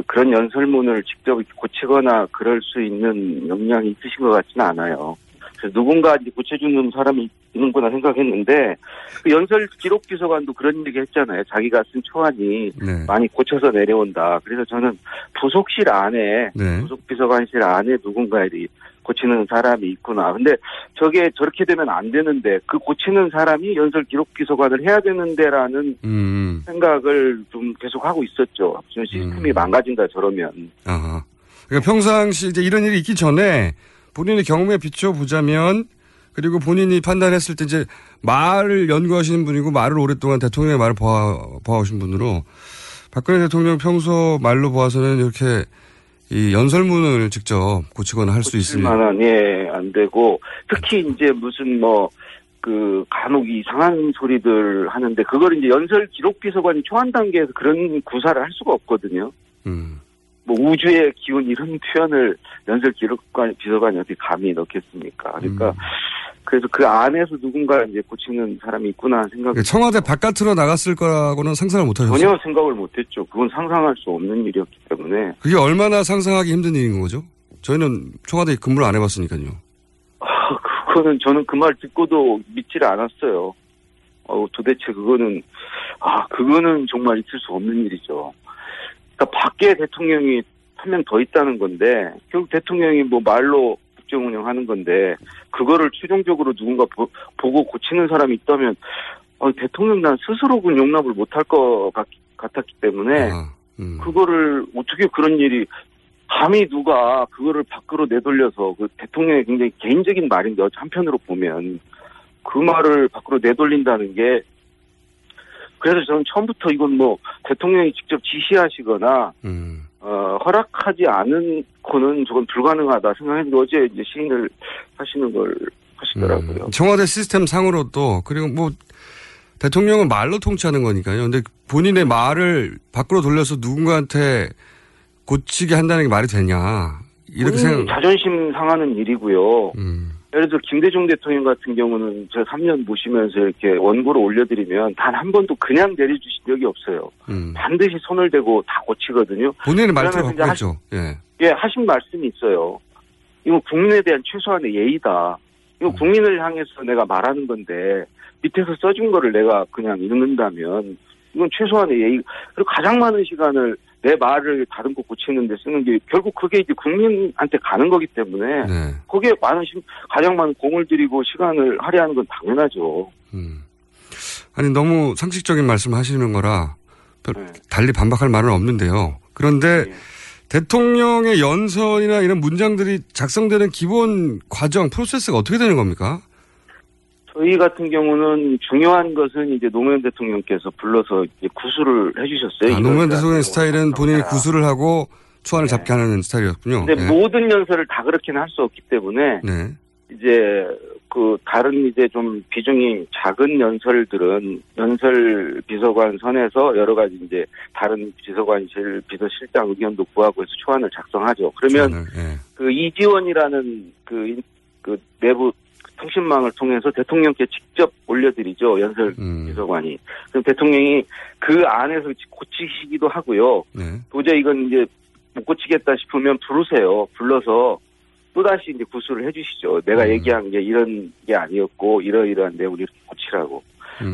그런 연설문을 직접 고치거나 그럴 수 있는 역량이 있으신 것 같지는 않아요. 그래서 누군가 고쳐주는 사람이 있는구나 생각했는데 그 연설 기록 비서관도 그런 얘기 했잖아요. 자기가 쓴 초안이 네. 많이 고쳐서 내려온다. 그래서 저는 부속실 안에 네. 부속 비서관실 안에 누군가들이 고치는 사람이 있구나. 근데 저게 저렇게 되면 안 되는데 그 고치는 사람이 연설 기록 비서관을 해야 되는데라는 생각을 좀 계속 하고 있었죠. 지금 시스템이 망가진다 저러면. 아하. 그러니까 평상시 이제 이런 일이 있기 전에 본인의 경험에 비춰보자면 그리고 본인이 판단했을 때 이제 말을 연구하시는 분이고 말을 오랫동안 대통령의 말을 보아오신 분으로 박근혜 대통령 평소 말로 보아서는 이렇게 이 연설문을 직접 고치거나 할 수 있습니다. 고칠만한 예, 안 되고 특히 이제 무슨 뭐 그 간혹 이상한 소리들 하는데 그걸 이제 연설 기록 비서관이 초안 단계에서 그런 구사를 할 수가 없거든요. 뭐 우주의 기운 이런 표현을 연설 기록 비서관이 어떻게 감히 넣겠습니까? 그러니까 그래서 그 안에서 누군가 이제 고치는 사람이 있구나 생각. 청와대 바깥으로 나갔을 거라고는 상상을 못 하셨어요? 전혀 생각을 못 했죠. 그건 상상할 수 없는 일이었기 때문에. 그게 얼마나 상상하기 힘든 일인 거죠? 저희는 청와대 근무를 안 해봤으니까요. 그거는 저는 그 말 듣고도 믿지를 않았어요. 도대체 그거는 그거는 정말 있을 수 없는 일이죠. 그러니까 밖에 대통령이 한 명 더 있다는 건데 결국 대통령이 뭐 말로 국정 운영하는 건데 그거를 최종적으로 누군가 보고 고치는 사람이 있다면 대통령 난 스스로군 용납을 못할 것 같았기 때문에 그거를 어떻게 그런 일이 감히 누가 그거를 밖으로 내돌려서 그 대통령의 굉장히 개인적인 말인데 한편으로 보면 그 말을 밖으로 내돌린다는 게 그래서 저는 처음부터 이건 뭐 대통령이 직접 지시하시거나 허락하지 않은 거는 저건 불가능하다 생각했는데 어제 이제 시인을 하시는 걸 하시더라고요. 청와대 시스템 상으로 또 그리고 뭐 대통령은 말로 통치하는 거니까요. 근데 본인의 말을 밖으로 돌려서 누군가한테 고치게 한다는 게 말이 되냐 이렇게 생각. 자존심 상하는 일이고요. 예를 들어 김대중 대통령 같은 경우는 제가 3년 모시면서 이렇게 원고를 올려드리면 단 한 번도 그냥 내려주신 적이 없어요. 반드시 손을 대고 다 고치거든요. 본인의 말씀을 하죠. 예, 하신 말씀이 있어요. 이거 국민에 대한 최소한의 예의다. 이거 국민을 향해서 내가 말하는 건데 밑에서 써준 거를 내가 그냥 읽는다면 이건 최소한의 예의. 그리고 가장 많은 시간을 내 말을 다른 거 고치는데 쓰는 게 결국 그게 이제 국민한테 가는 거기 때문에 네. 거기에 가장 많은 공을 들이고 시간을 할애하는 건 당연하죠. 아니 너무 상식적인 말씀을 하시는 거라 네. 달리 반박할 말은 없는데요. 그런데 네. 대통령의 연설이나 이런 문장들이 작성되는 기본 과정, 프로세스가 어떻게 되는 겁니까? 저희 같은 경우는 중요한 것은 이제 노무현 대통령께서 불러서 이제 구술을 해주셨어요. 노무현 대통령 스타일은 본인이 구술을 하고 초안을 네. 잡게 하는 스타일이었군요. 근데 네. 모든 연설을 다 그렇게는 할 수 없기 때문에 네. 이제 그 다른 이제 좀 비중이 작은 연설들은 연설 비서관 선에서 여러 가지 이제 다른 비서관실 비서실장 의견도 구하고 해서 초안을 작성하죠. 그러면 네. 그 이지원이라는 그 그 내부 통신망을 통해서 대통령께 직접 올려드리죠. 연설비서관이. 그럼 대통령이 그 안에서 고치시기도 하고요. 네. 도저히 이건 이제 못 고치겠다 싶으면 부르세요. 불러서 또다시 이제 구술을 해주시죠. 내가 얘기한 게 이런 게 아니었고 이러이러한 내용을 이렇게 고치라고.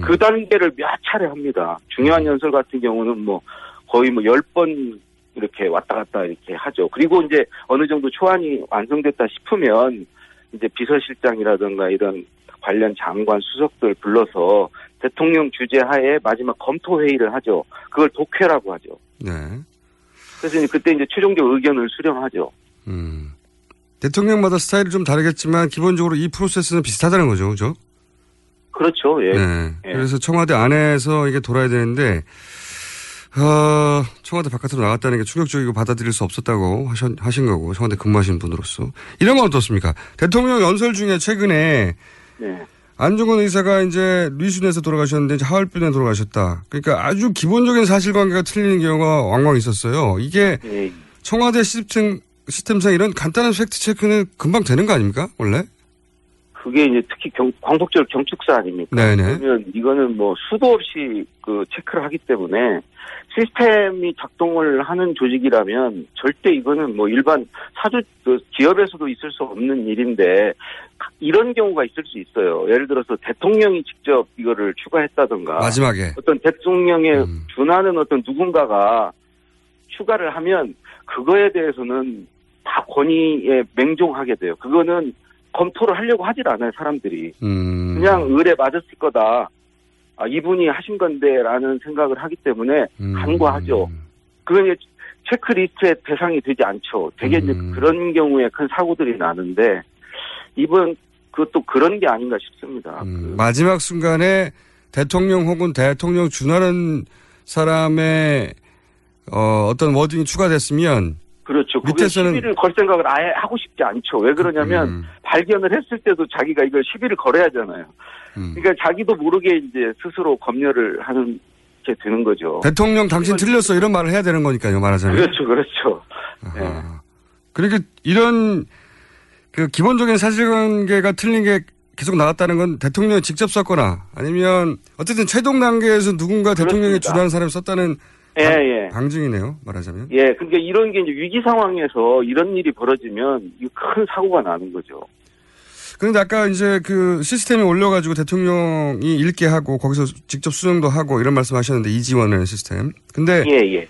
그 단계를 몇 차례 합니다. 중요한 연설 같은 경우는 뭐 거의 뭐 10번 이렇게 왔다 갔다 이렇게 하죠. 그리고 이제 어느 정도 초안이 완성됐다 싶으면 이제 비서실장이라든가 이런 관련 장관 수석들 불러서 대통령 주재하에 마지막 검토 회의를 하죠. 그걸 독회라고 하죠. 네. 그래서 이제 그때 이제 최종적 의견을 수렴하죠. 대통령마다 스타일이 좀 다르겠지만 기본적으로 이 프로세스는 비슷하다는 거죠, 그렇죠? 그렇죠. 예. 네. 예. 그래서 청와대 안에서 이게 돌아야 되는데 청와대 바깥으로 나갔다는 게 충격적이고 받아들일 수 없었다고 하신 거고 청와대 근무하시는 분으로서 이런 건 어떻습니까? 대통령 연설 중에 최근에 네. 안중근 의사가 이제 류순에서 돌아가셨는데 이제 하얼빈에 돌아가셨다. 그러니까 아주 기본적인 사실관계가 틀리는 경우가 왕왕 있었어요. 이게 네. 청와대 시스템상 이런 간단한 팩트체크는 금방 되는 거 아닙니까? 원래? 그게 이제 특히 광복절 경축사 아닙니까? 네네. 그러면 이거는 뭐 수도 없이 그 체크를 하기 때문에 시스템이 작동을 하는 조직이라면 절대 이거는 뭐 일반 사주 기업에서도 있을 수 없는 일인데 이런 경우가 있을 수 있어요. 예를 들어서 대통령이 직접 이거를 추가했다던가. 마지막에. 어떤 대통령의 준하는 어떤 누군가가 추가를 하면 그거에 대해서는 다 권위에 맹종하게 돼요. 그거는 검토를 하려고 하질 않아요, 사람들이. 그냥 의뢰 맞았을 거다. 아, 이분이 하신 건데, 라는 생각을 하기 때문에 간과하죠. 그건 이제 체크리스트의 대상이 되지 않죠. 되게 이제 그런 경우에 큰 사고들이 나는데, 이번 그것도 그런 게 아닌가 싶습니다. 마지막 순간에 대통령 혹은 대통령 준하는 사람의 어떤 워딩이 추가됐으면 그렇죠. 그게 시비를 걸 생각을 아예 하고 싶지 않죠. 왜 그러냐면 발견을 했을 때도 자기가 이걸 시비를 걸어야 하잖아요. 그러니까 자기도 모르게 이제 스스로 검열을 하는 게 되는 거죠. 대통령 당신 틀렸어 이런 말을 해야 되는 거니까요. 말하자면. 그렇죠. 그렇죠. 네. 그러니까 이런 그 기본적인 사실관계가 틀린 게 계속 나왔다는 건 대통령이 직접 썼거나 아니면 어쨌든 최종 단계에서 누군가 대통령이 주도한 사람이 썼다는 예. 방증이네요, 말하자면. 예, 그러니까 이런 게 이제 위기 상황에서 이런 일이 벌어지면 큰 사고가 나는 거죠. 그런데 아까 이제 그 시스템에 올려가지고 대통령이 읽게 하고 거기서 직접 수정도 하고 이런 말씀 하셨는데 이지원의 시스템. 근데. 예.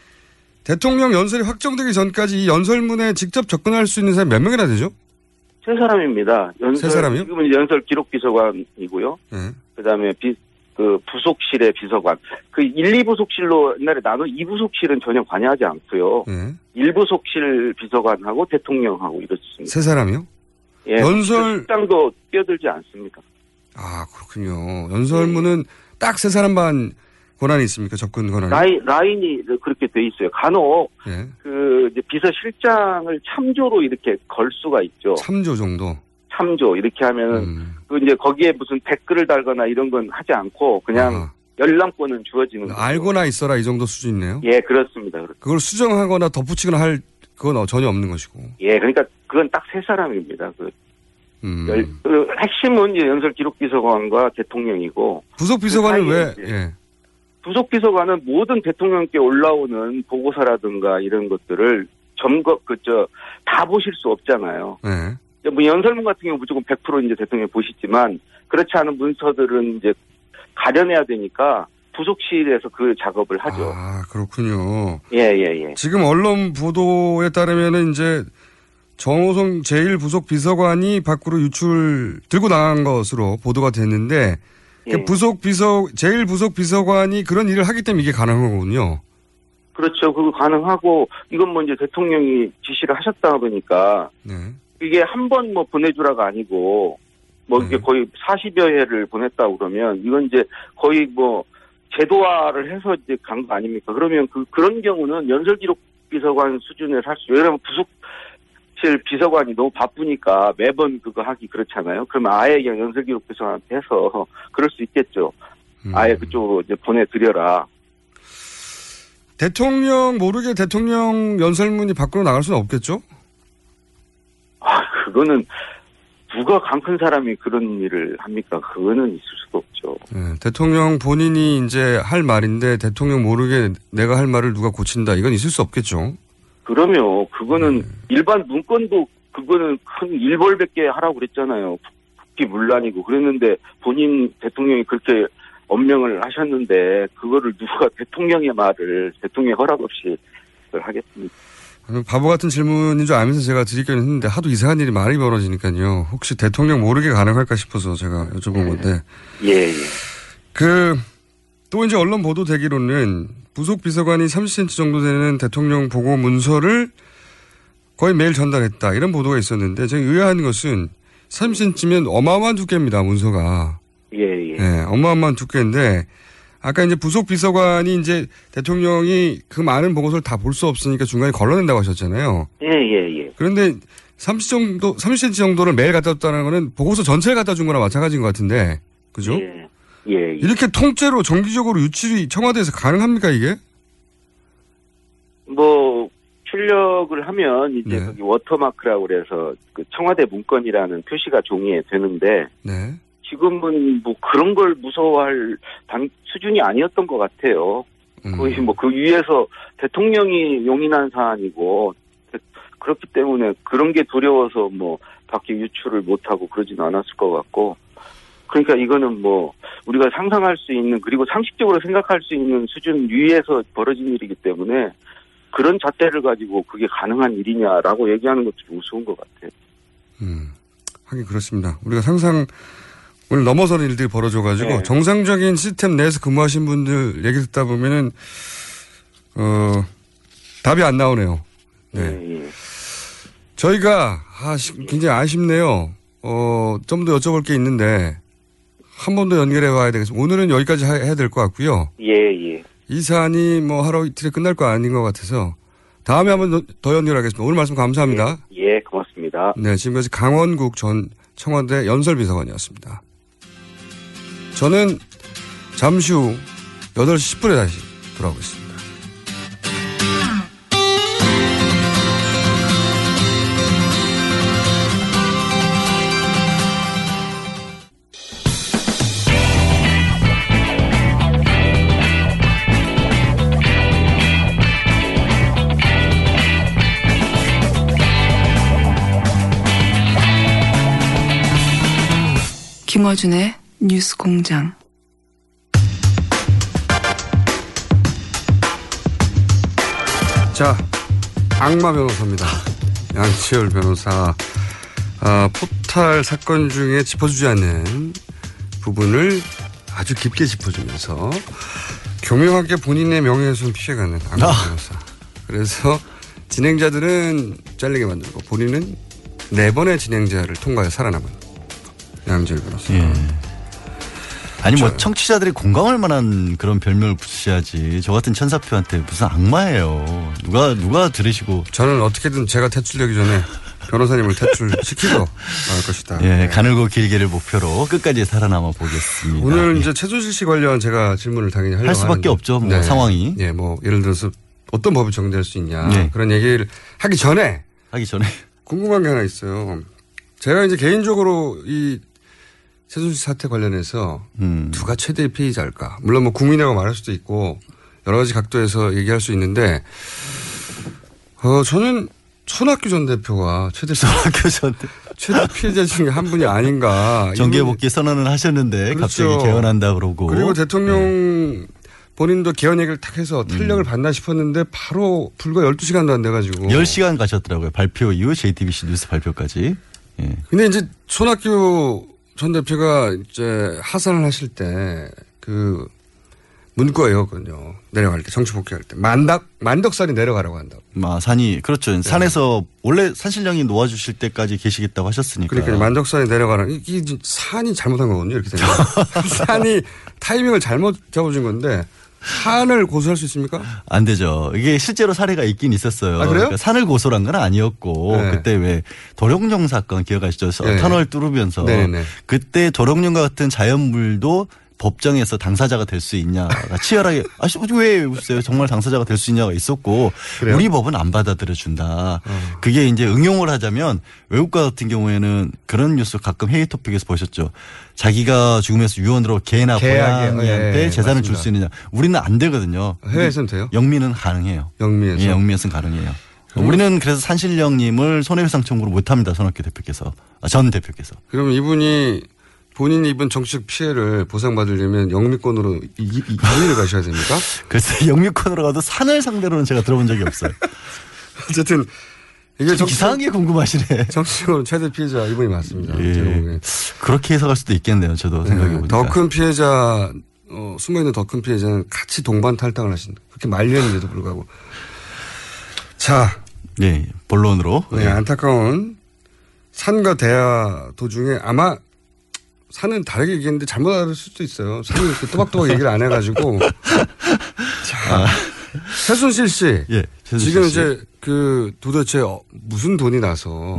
대통령 연설이 확정되기 전까지 이 연설문에 직접 접근할 수 있는 사람이 몇 명이나 되죠? 세 사람입니다. 세 사람이요? 지금은 연설 기록 비서관이고요. 예. 그 다음에 그 부속실의 비서관. 그 1, 2부속실로 옛날에 나눠 2부속실은 전혀 관여하지 않고요. 네. 1부속실 비서관하고 대통령하고 이렇습니다. 세 사람이요? 예. 연설. 식당도 뛰어들지 않습니다. 아, 그렇군요. 연설문은 딱 세 사람만 권한이 있습니까? 접근 권한이? 라인이 그렇게 돼 있어요. 간혹 네. 그 이제 비서실장을 참조로 이렇게 걸 수가 있죠. 참조 정도? 참조 이렇게 하면은 그 이제 거기에 무슨 댓글을 달거나 이런 건 하지 않고 그냥 열람권은 주어지는 거죠. 알거나 있어라 이 정도 수준이네요. 예, 그렇습니다. 그걸 수정하거나 덧붙이거나 할 그건 전혀 없는 것이고. 예, 그러니까 그건 딱 세 사람입니다. 그 핵심은 이제 연설 기록 비서관과 대통령이고. 부속 비서관은 그 왜? 예. 부속 비서관은 모든 대통령께 올라오는 보고서라든가 이런 것들을 다 보실 수 없잖아요. 네. 예. 뭐 연설문 같은 경우 무조건 100% 이제 대통령 보시지만 그렇지 않은 문서들은 이제 가려내야 되니까 부속실에서 그 작업을 하죠. 아, 그렇군요. 예. 지금 언론 보도에 따르면은 이제 정호성 제1부속 비서관이 밖으로 들고 나간 것으로 보도가 됐는데 예. 제1부속 비서관이 그런 일을 하기 때문에 이게 가능한 거군요. 그렇죠. 그거 가능하고 이건 뭐 이제 대통령이 지시를 하셨다 보니까 네. 이게 한 번 뭐 보내주라가 아니고, 뭐 이게 거의 40여 회를 보냈다고 그러면, 이건 이제 거의 뭐 제도화를 해서 이제 간 거 아닙니까? 그러면 그런 경우는 연설기록 비서관 수준에서 할 수, 왜냐면 부속실 비서관이 너무 바쁘니까 매번 그거 하기 그렇잖아요? 그러면 아예 그냥 연설기록 비서관한테 해서 그럴 수 있겠죠. 아예 그쪽으로 이제 보내드려라. 대통령 모르게 대통령 연설문이 밖으로 나갈 수는 없겠죠? 아, 그거는 누가 강 큰 사람이 그런 일을 합니까? 그거는 있을 수가 없죠. 네, 대통령 본인이 이제 할 말인데 대통령 모르게 내가 할 말을 누가 고친다. 이건 있을 수 없겠죠. 그럼요. 그거는 네. 일반 문건도 그거는 큰 일벌백계 하라고 그랬잖아요. 국기문란이고 그랬는데 본인 대통령이 그렇게 언명을 하셨는데 그거를 누가 대통령의 말을 대통령의 허락 없이 하겠습니까? 바보 같은 질문인 줄 알면서 제가 드리긴 했는데 하도 이상한 일이 많이 벌어지니까요. 혹시 대통령 모르게 가능할까 싶어서 제가 여쭤본 건데. 예. 또 이제 언론 보도되기로는 부속 비서관이 30cm 정도 되는 대통령 보고 문서를 거의 매일 전달했다. 이런 보도가 있었는데 제가 의아한 것은 30cm면 어마어마한 두께입니다. 문서가. 예. 네, 어마어마한 두께인데 아까 이제 부속 비서관이 이제 대통령이 그 많은 보고서를 다 볼 수 없으니까 중간에 걸러낸다고 하셨잖아요. 예. 그런데 30cm 정도를 매일 갖다 줬다는 거는 보고서 전체를 갖다 준 거랑 마찬가지인 것 같은데. 그죠? 예. 이렇게 통째로 정기적으로 유출이 청와대에서 가능합니까, 이게? 출력을 하면 이제 거기 워터마크라고 그래서 그 청와대 문건이라는 표시가 종이에 되는데. 네. 지금은 그런 걸 무서워할 수준이 아니었던 것 같아요. 거의 그 위에서 대통령이 용인한 사안이고, 그렇기 때문에 그런 게 두려워서 밖에 유출을 못하고 그러진 않았을 것 같고, 그러니까 이거는 우리가 상상할 수 있는, 그리고 상식적으로 생각할 수 있는 수준 위에서 벌어진 일이기 때문에, 그런 잣대를 가지고 그게 가능한 일이냐라고 얘기하는 것도 무서운 것 같아요. 하긴 그렇습니다. 우리가 상상, 오늘 넘어서는 일들이 벌어져가지고 정상적인 시스템 내에서 근무하신 분들 얘기 듣다 보면은 답이 안 나오네요. 네. 저희가 굉장히 아쉽네요. 좀 더 여쭤볼 게 있는데 한 번 더 연결해 봐야 되겠습니다. 오늘은 여기까지 해야 될 것 같고요. 예. 이 사안이 하루 이틀에 끝날 거 아닌 것 같아서 다음에 한 번 더 연결하겠습니다. 오늘 말씀 감사합니다. 예, 고맙습니다. 네, 지금까지 강원국 전 청와대 연설비서관이었습니다. 저는 잠시 후 8시 10분에 다시 돌아오겠습니다. 김어준의 뉴스공장. 자, 악마 변호사입니다. 양지열 변호사. 포탈 사건 중에 짚어주지 않는 부분을 아주 깊게 짚어주면서 교묘하게 본인의 명예훼손 피해가는 악마 변호사. 그래서 진행자들은 잘리게 만들고 본인은 4번의 진행자를 통과해 살아남은. 양지열 변호사. 예. 아니 청취자들이 공감할 만한 그런 별명을 붙여야지 저 같은 천사표한테 무슨 악마예요. 누가 들으시고. 저는 어떻게든 제가 퇴출되기 전에 변호사님을 퇴출시키고 나올 것이다. 예, 가늘고 길게를 목표로 끝까지 살아남아 보겠습니다. 오늘 이제 최순실 씨 관련 제가 질문을 당연히 하려고 할 수밖에 없죠. 상황이. 예, 예를 들어서 어떤 법이 정리될 수 있냐 그런 얘기를 하기 전에 궁금한 게 하나 있어요. 제가 이제 개인적으로 이 최순실 사태 관련해서 누가 최대의 피해자일까? 물론 국민이라고 말할 수도 있고 여러 가지 각도에서 얘기할 수 있는데 저는 손학규 전 대표가 최대 피해자 중에 한 분이 아닌가? 정계 복귀 선언을 하셨는데 그렇죠. 갑자기 개헌한다 그러고 그리고 대통령 본인도 개헌 얘기를 탁 해서 탄력을 받나 싶었는데 바로 불과 12시간도 안 돼가지고 10시간 가셨더라고요. 발표 이후 JTBC 뉴스 발표까지. 예. 근데 이제 손학규 전 대표가 이제 하산을 하실 때 그 문구였거든요. 내려갈 때 정치 복귀할 때 만덕산이 내려가라고 한다고. 산이 그렇죠. 네. 산에서 원래 산신령이 놓아주실 때까지 계시겠다고 하셨으니까. 그러니까 만덕산이 내려가라. 이게 산이 잘못한 거거든요. 이렇게 되면 산이 타이밍을 잘못 잡아준 건데. 산을 고소할 수 있습니까? 안 되죠. 이게 실제로 사례가 있긴 있었어요. 그러니까 산을 고소한 건 아니었고 그때 도룡뇽 사건 기억하시죠? 터널 뚫으면서 그때 도룡뇽과 같은 자연물도 법정에서 당사자가 될 수 있냐가 치열하게 왜 웃으세요? 정말 당사자가 될 수 있냐가 있었고 그래요? 우리 법은 안 받아들여준다. 그게 이제 응용을 하자면 외국과 같은 경우에는 그런 뉴스 가끔 회의 토픽에서 보셨죠. 자기가 죽음에서 유언으로 개나 고양이한테 예, 재산을 줄 수 있느냐. 우리는 안 되거든요. 해외에서는 돼요? 영미는 가능해요. 영미에서? 예, 영미에서는 가능해요. 우리는 그래서 산신령님을 손해배상 청구를 못합니다. 손학규 대표께서. 전 대표께서. 그럼 이분이 본인이 입은 정치적 피해를 보상받으려면 영미권으로 이민을 가셔야 됩니까? 글쎄 영미권으로 가도 산을 상대로는 제가 들어본 적이 없어요. 어쨌든 이게 이상하게 궁금하시네. 정치적으로 최대 피해자 이분이 맞습니다. 예. 그렇게 해석할 수도 있겠네요. 저도 생각해보니까. 더 큰 피해자 숨어있는 더 큰 피해자는 같이 동반 탈당을 하신다. 그렇게 말렸는데도 불구하고. 자, 예, 본론으로. 네, 안타까운 산과 대화 도중에 아마 산은 다르게 얘기했는데 잘못 알을 수도 있어요. 산이 이렇게 또박또박 얘기를 안 해가지고. 자, 최순실 씨, 예, 최순실 지금 씨. 이제 그 도대체 무슨 돈이 나서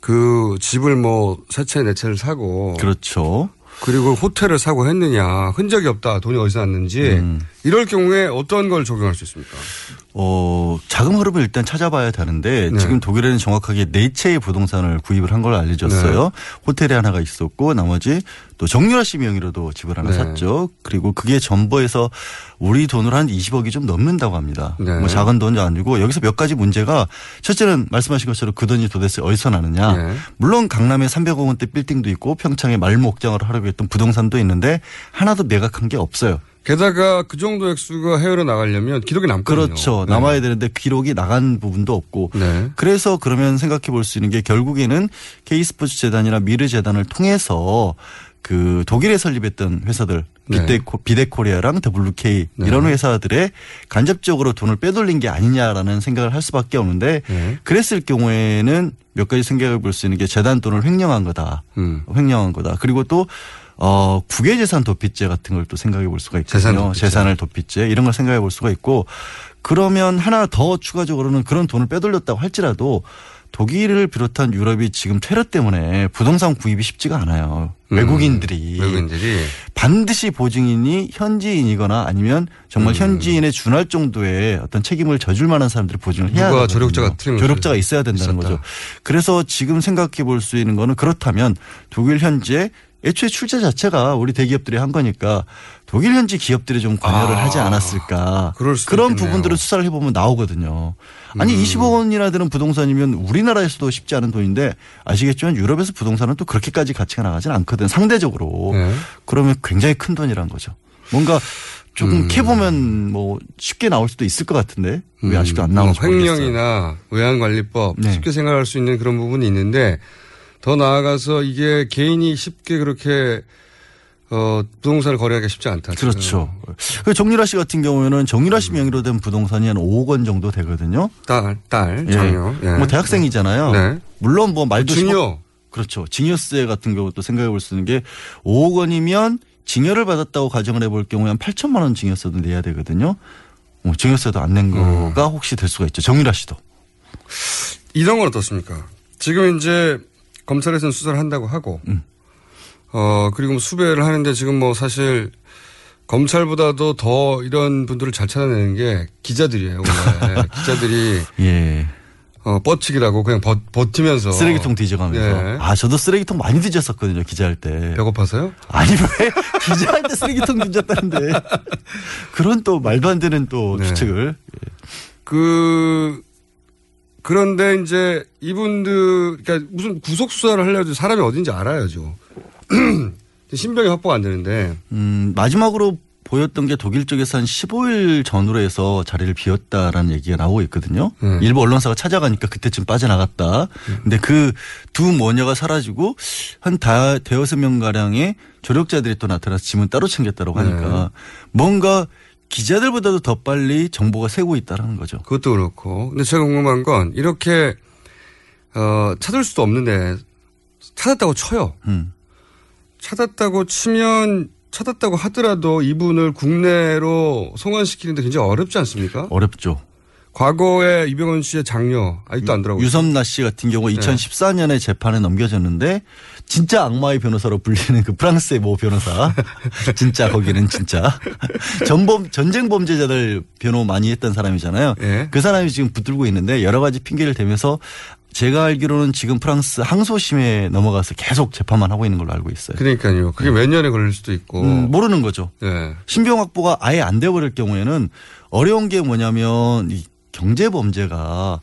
그 집을 뭐 세 채 네 채를 사고, 그렇죠. 그리고 호텔을 사고 했느냐, 흔적이 없다, 돈이 어디서 났는지 이럴 경우에 어떤 걸 적용할 수 있습니까? 자금 흐름을 일단 찾아봐야 되는데 네. 지금 독일에는 정확하게 4채의 부동산을 구입을 한 걸로 알려졌어요. 네. 호텔에 하나가 있었고 나머지 또 정유라 씨 명의로도 집을 하나 네. 샀죠. 그리고 그게 전부에서 우리 돈으로 한 20억이 좀 넘는다고 합니다. 네. 뭐 작은 돈도 아니고 여기서 몇 가지 문제가 첫째는 말씀하신 것처럼 그 돈이 도대체 어디서 나느냐. 네. 물론 강남에 300억 원대 빌딩도 있고 평창에 말목장으로 하려고 했던 부동산도 있는데 하나도 매각한 게 없어요. 게다가 그 정도 액수가 헤어져 나가려면 기록이 남거든요. 그렇죠. 남아야 네. 되는데 기록이 나간 부분도 없고. 네. 그래서 그러면 생각해 볼 수 있는 게 결국에는 K스포츠 재단이나 미르재단을 통해서 그 독일에 설립했던 회사들 네. 비덱 코리아랑 WK 네. 이런 회사들의 간접적으로 돈을 빼돌린 게 아니냐라는 생각을 할 수밖에 없는데 네. 그랬을 경우에는 몇 가지 생각해 볼 수 있는 게 재단 돈을 횡령한 거다. 횡령한 거다. 그리고 또 국외재산 도피죄 같은 걸 또 생각해 볼 수가 있거든요. 재산을 도피죄 이런 걸 생각해 볼 수가 있고 그러면 하나 더 추가적으로는 그런 돈을 빼돌렸다고 할지라도 독일을 비롯한 유럽이 지금 테러 때문에 부동산 구입이 쉽지가 않아요. 외국인들이 반드시 보증인이 현지인이거나 아니면 정말 현지인에 준할 정도의 어떤 책임을 져줄 만한 사람들이 보증을 해야 누가 조력자가 있어야 된다는 거죠. 그래서 지금 생각해 볼 수 있는 거는 그렇다면 독일 현지에 애초에 출자 자체가 우리 대기업들이 한 거니까 독일 현지 기업들이 좀 관여를 하지 않았을까. 그런 부분들을 수사를 해보면 나오거든요. 아니 20억 원이나 되는 부동산이면 우리나라에서도 쉽지 않은 돈인데 아시겠지만 유럽에서 부동산은 또 그렇게까지 가치가 나가진 않거든. 상대적으로. 네. 그러면 굉장히 큰 돈이란 거죠. 뭔가 조금 캐보면 뭐 쉽게 나올 수도 있을 것 같은데 왜 아직도 안 나오는지 모르겠어요. 횡령이나 외환관리법 네. 쉽게 생각할 수 있는 그런 부분이 있는데 더 나아가서 이게 개인이 쉽게 그렇게 부동산을 거래하기가 쉽지 않다. 그렇죠. 정유라 씨 같은 경우에는 정유라 씨 명의로 된 부동산이 한 5억 원 정도 되거든요. 딸, 자녀. 예. 예. 뭐 대학생이잖아요. 네. 물론 뭐 말도 증여. 그렇죠. 증여세 같은 경우도 생각해 볼 수 있는 게 5억 원이면 증여를 받았다고 가정을 해볼 경우에 한 8천만 원 증여세도 내야 되거든요. 증여세도 안 낸 거가 혹시 될 수가 있죠. 정유라 씨도. 이런 건 어떻습니까? 지금 이제 검찰에서는 수사를 한다고 하고, 그리고 수배를 하는데 지금 뭐 사실 검찰보다도 더 이런 분들을 잘 찾아내는 게 기자들이에요. 기자들이. 예. 뻗치기라고 그냥 버티면서. 쓰레기통 뒤져가면서. 예. 저도 쓰레기통 많이 뒤졌었거든요, 기자할 때. 배고파서요? 아니, 왜? 기자할 때 쓰레기통 뒤졌다는데. 그런 또 말도 안 되는 또 네. 추측을. 예. 그런데 이제 이분들, 그러니까 무슨 구속수사를 하려도 사람이 어딘지 알아야죠. 신병이 확보가 안 되는데. 마지막으로 보였던 게 독일 쪽에서 한 15일 전후로 해서 자리를 비웠다라는 얘기가 나오고 있거든요. 일부 언론사가 찾아가니까 그때쯤 빠져나갔다. 근데 그 두 모녀가 사라지고 한 대여섯 명가량의 조력자들이 또 나타나서 짐은 따로 챙겼다고 하니까 뭔가 기자들보다도 더 빨리 정보가 새고 있다라는 거죠. 그것도 그렇고. 근데 제가 궁금한 건 이렇게 찾을 수도 없는데 찾았다고 쳐요. 찾았다고 치면 찾았다고 하더라도 이분을 국내로 송환시키는데 굉장히 어렵지 않습니까? 어렵죠. 과거에 이병헌 씨의 장녀 아직도 안 들어가고 유섬나 씨 같은 경우 2014년에 재판에 넘겨졌는데 진짜 악마의 변호사로 불리는 그 프랑스의 모 변호사 진짜 거기는 진짜 전쟁 범죄자들 변호 많이 했던 사람이잖아요. 예. 그 사람이 지금 붙들고 있는데 여러 가지 핑계를 대면서 제가 알기로는 지금 프랑스 항소심에 넘어가서 계속 재판만 하고 있는 걸로 알고 있어요. 그러니까요. 그게 몇 년에 걸릴 수도 있고. 모르는 거죠. 예. 신병 확보가 아예 안 돼버릴 경우에는 어려운 게 뭐냐면 이 경제 범죄가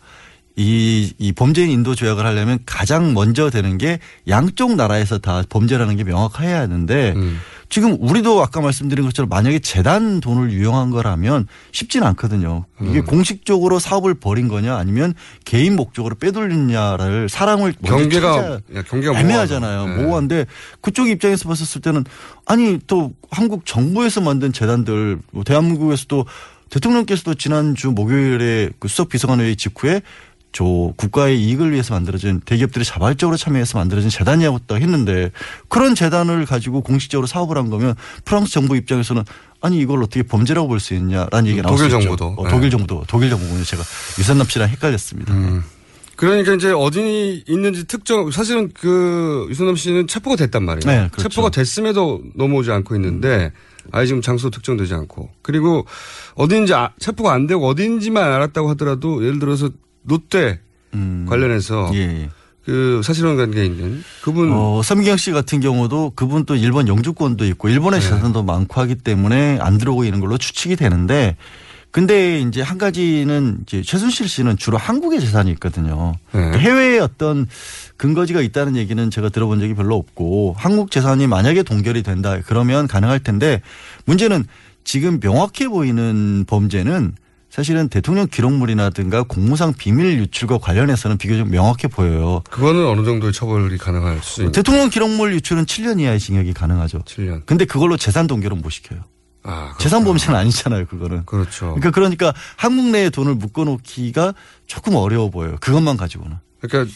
이 범죄인 인도 조약을 하려면 가장 먼저 되는 게 양쪽 나라에서 다 범죄라는 게 명확해야 하는데 지금 우리도 아까 말씀드린 것처럼 만약에 재단 돈을 유용한 거라면 쉽진 않거든요. 이게 공식적으로 사업을 벌인 거냐 아니면 개인 목적으로 빼돌리냐를 사람을 경계가 애매하잖아요. 모호한데 그쪽 입장에서 봤었을 때는 아니 또 한국 정부에서 만든 재단들 대한민국에서도 대통령께서도 지난주 목요일에 그 수석 비서관회의 직후에 저 국가의 이익을 위해서 만들어진 대기업들이 자발적으로 참여해서 만들어진 재단이라고 했는데 그런 재단을 가지고 공식적으로 사업을 한 거면 프랑스 정부 입장에서는 아니 이걸 어떻게 범죄라고 볼 수 있냐라는 얘기가 나왔죠. 독일 정부도 제가 유산남 씨랑 헷갈렸습니다. 그러니까 이제 어디 있는지 특정 사실은 그 유산남 씨는 체포가 됐단 말이에요. 네, 그렇죠. 체포가 됐음에도 넘어오지 않고 있는데 아예 지금 장소 특정되지 않고 그리고 어딘지 체포가 안 되고 어딘지만 알았다고 하더라도 예를 들어서 롯데 관련해서 예. 그 사실혼 관계 있는 그분 섬기영 씨 같은 경우도 그분 또 일본 영주권도 있고 일본의 재산도 많고 하기 때문에 안 들어오고 있는 걸로 추측이 되는데 근데 이제 한 가지는 이제 최순실 씨는 주로 한국의 재산이 있거든요. 그러니까 해외에 어떤 근거지가 있다는 얘기는 제가 들어본 적이 별로 없고 한국 재산이 만약에 동결이 된다 그러면 가능할 텐데 문제는 지금 명확해 보이는 범죄는 사실은 대통령 기록물이라든가 공무상 비밀 유출과 관련해서는 비교적 명확해 보여요. 그거는 어느 정도의 처벌이 가능할 수 있나요? 대통령 기록물 유출은 7년 이하의 징역이 가능하죠. 7년. 근데 그걸로 재산 동결은 못 시켜요. 재산 범죄는 아니잖아요, 그거는. 그렇죠. 그러니까 한국 내에 돈을 묶어놓기가 조금 어려워 보여요. 그것만 가지고는. 그러니까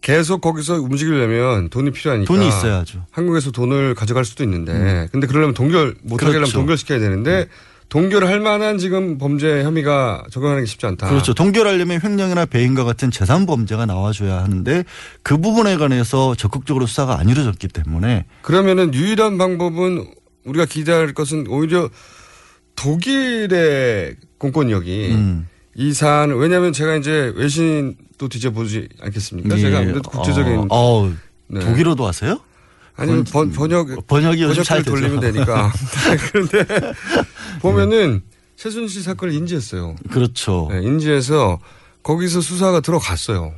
계속 거기서 움직이려면 돈이 필요하니까. 돈이 있어야죠. 한국에서 돈을 가져갈 수도 있는데. 근데 그러려면 동결 못하게 하려면 동결시켜야 되는데 동결할 만한 지금 범죄 혐의가 적용하는 게 쉽지 않다. 그렇죠. 동결하려면 횡령이나 배임과 같은 재산 범죄가 나와줘야 하는데 그 부분에 관해서 적극적으로 수사가 안 이루어졌기 때문에. 그러면은 유일한 방법은 우리가 기대할 것은 오히려 독일의 공권력이 이 사안 왜냐하면 제가 이제 외신도 뒤져보지 않겠습니까? 예. 제가 아무래도 국제적인 독일어도 하세요? 아니 번역이 요즘 잘 돌리면 되니까. 그런데 보면은 최순실 사건을 인지했어요. 그렇죠. 네, 인지해서 거기서 수사가 들어갔어요.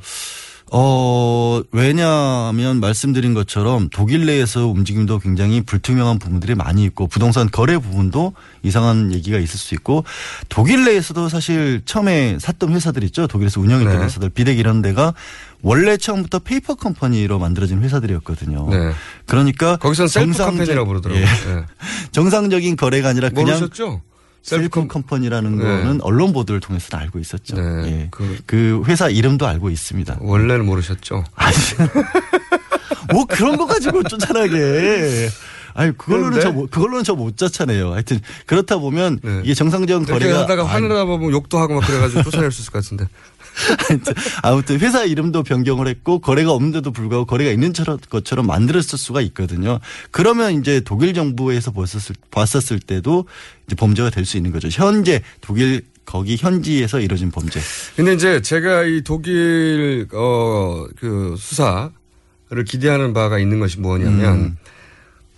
왜냐하면 말씀드린 것처럼 독일 내에서 움직임도 굉장히 불투명한 부분들이 많이 있고 부동산 거래 부분도 이상한 얘기가 있을 수 있고 독일 내에서도 사실 처음에 샀던 회사들 있죠. 독일에서 운영했던 회사들 비덱 이런 데가 원래 처음부터 페이퍼 컴퍼니로 만들어진 회사들이었거든요. 네. 그러니까 거기서는 셀프 컴퍼니라고 부르더라고요. 예. 네. 정상적인 거래가 아니라 모르셨죠? 그냥 셀프 컴퍼니라는 거는 언론 보도를 통해서 알고 있었죠. 네. 예. 그 회사 이름도 알고 있습니다. 원래는 모르셨죠? 아니, 뭐 그런 거 가지고 쫀쫀하게. 아니 그걸로는 저 못 쫓아내요. 하여튼 그렇다 보면 이게 정상적인 거래가 하다가 화내다 보면 욕도 하고 막 그래가지고 쫓아낼 수 있을 것 같은데. 아무튼 회사 이름도 변경을 했고 거래가 없는데도 불구하고 거래가 있는 것처럼 만들었을 수가 있거든요. 그러면 이제 독일 정부에서 봤었을 때도 이제 범죄가 될 수 있는 거죠. 현재 독일 거기 현지에서 이루어진 범죄. 근데 이제 제가 이 독일 그 수사를 기대하는 바가 있는 것이 뭐냐면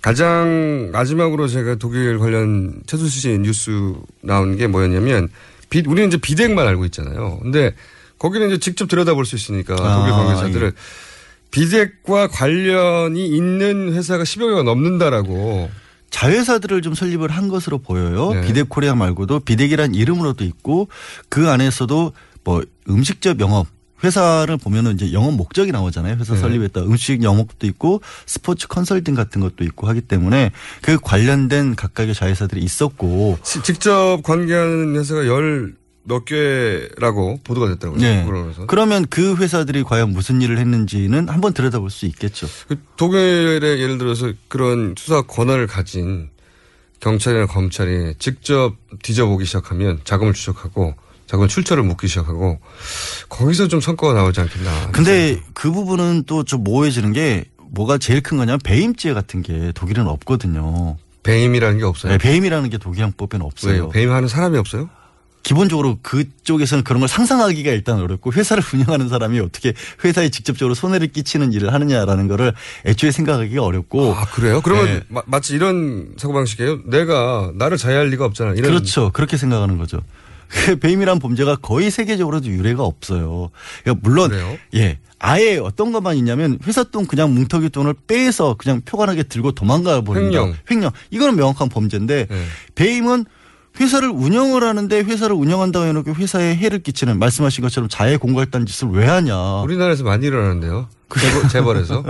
가장 마지막으로 제가 독일 관련 최순실 씨 뉴스 나온 게 뭐였냐면 우리는 이제 비덱만 알고 있잖아요. 근데 거기는 이제 직접 들여다볼 수 있으니까 독일 관계자들을 비덱과 관련이 있는 회사가 10여 개가 넘는다라고 자회사들을 좀 설립을 한 것으로 보여요. 네. 비덱 코리아 말고도 비덱이란 이름으로도 있고 그 안에서도 뭐 음식점 영업 회사를 보면은 이제 영업 목적이 나오잖아요. 회사 설립했다. 음식 영업도 있고 스포츠 컨설팅 같은 것도 있고 하기 때문에 그 관련된 각각의 자회사들이 있었고 직접 관계하는 회사가 열 몇 개라고 보도가 됐다고요. 네. 그러면 그 회사들이 과연 무슨 일을 했는지는 한번 들여다볼 수 있겠죠. 독일의 예를 들어서 그런 수사 권한을 가진 경찰이나 검찰이 직접 뒤져보기 시작하면 자금을 추적하고 자금 출처를 묻기 시작하고 거기서 좀 성과가 나오지 않겠나. 근데 그 부분은 또 좀 모호해지는 게 뭐가 제일 큰 거냐면 배임죄 같은 게 독일은 없거든요. 배임이라는 게 없어요? 네, 배임이라는 게 독일형법에는 없어요. 왜요? 배임하는 사람이 없어요? 기본적으로 그쪽에서는 그런 걸 상상하기가 일단 어렵고 회사를 운영하는 사람이 어떻게 회사에 직접적으로 손해를 끼치는 일을 하느냐라는 거를 애초에 생각하기가 어렵고. 아, 그래요? 그러면 네. 마치 이런 사고방식이에요? 내가 나를 자해할 리가 없잖아. 이런. 그렇죠. 그렇게 생각하는 거죠. 배임이란 범죄가 거의 세계적으로도 유례가 없어요. 그러니까 물론 그래요? 예, 아예 어떤 것만 있냐면 회사 돈 그냥 뭉텅이 돈을 빼서 그냥 표관하게 들고 도망가 버리는 횡령. 이거는 명확한 범죄인데 네. 배임은 회사를 운영을 하는데 회사를 운영한다고 해놓고 회사에 해를 끼치는 말씀하신 것처럼 자해 공갈단 짓을 왜 하냐. 우리나라에서 많이 일어나는데요. 재벌에서.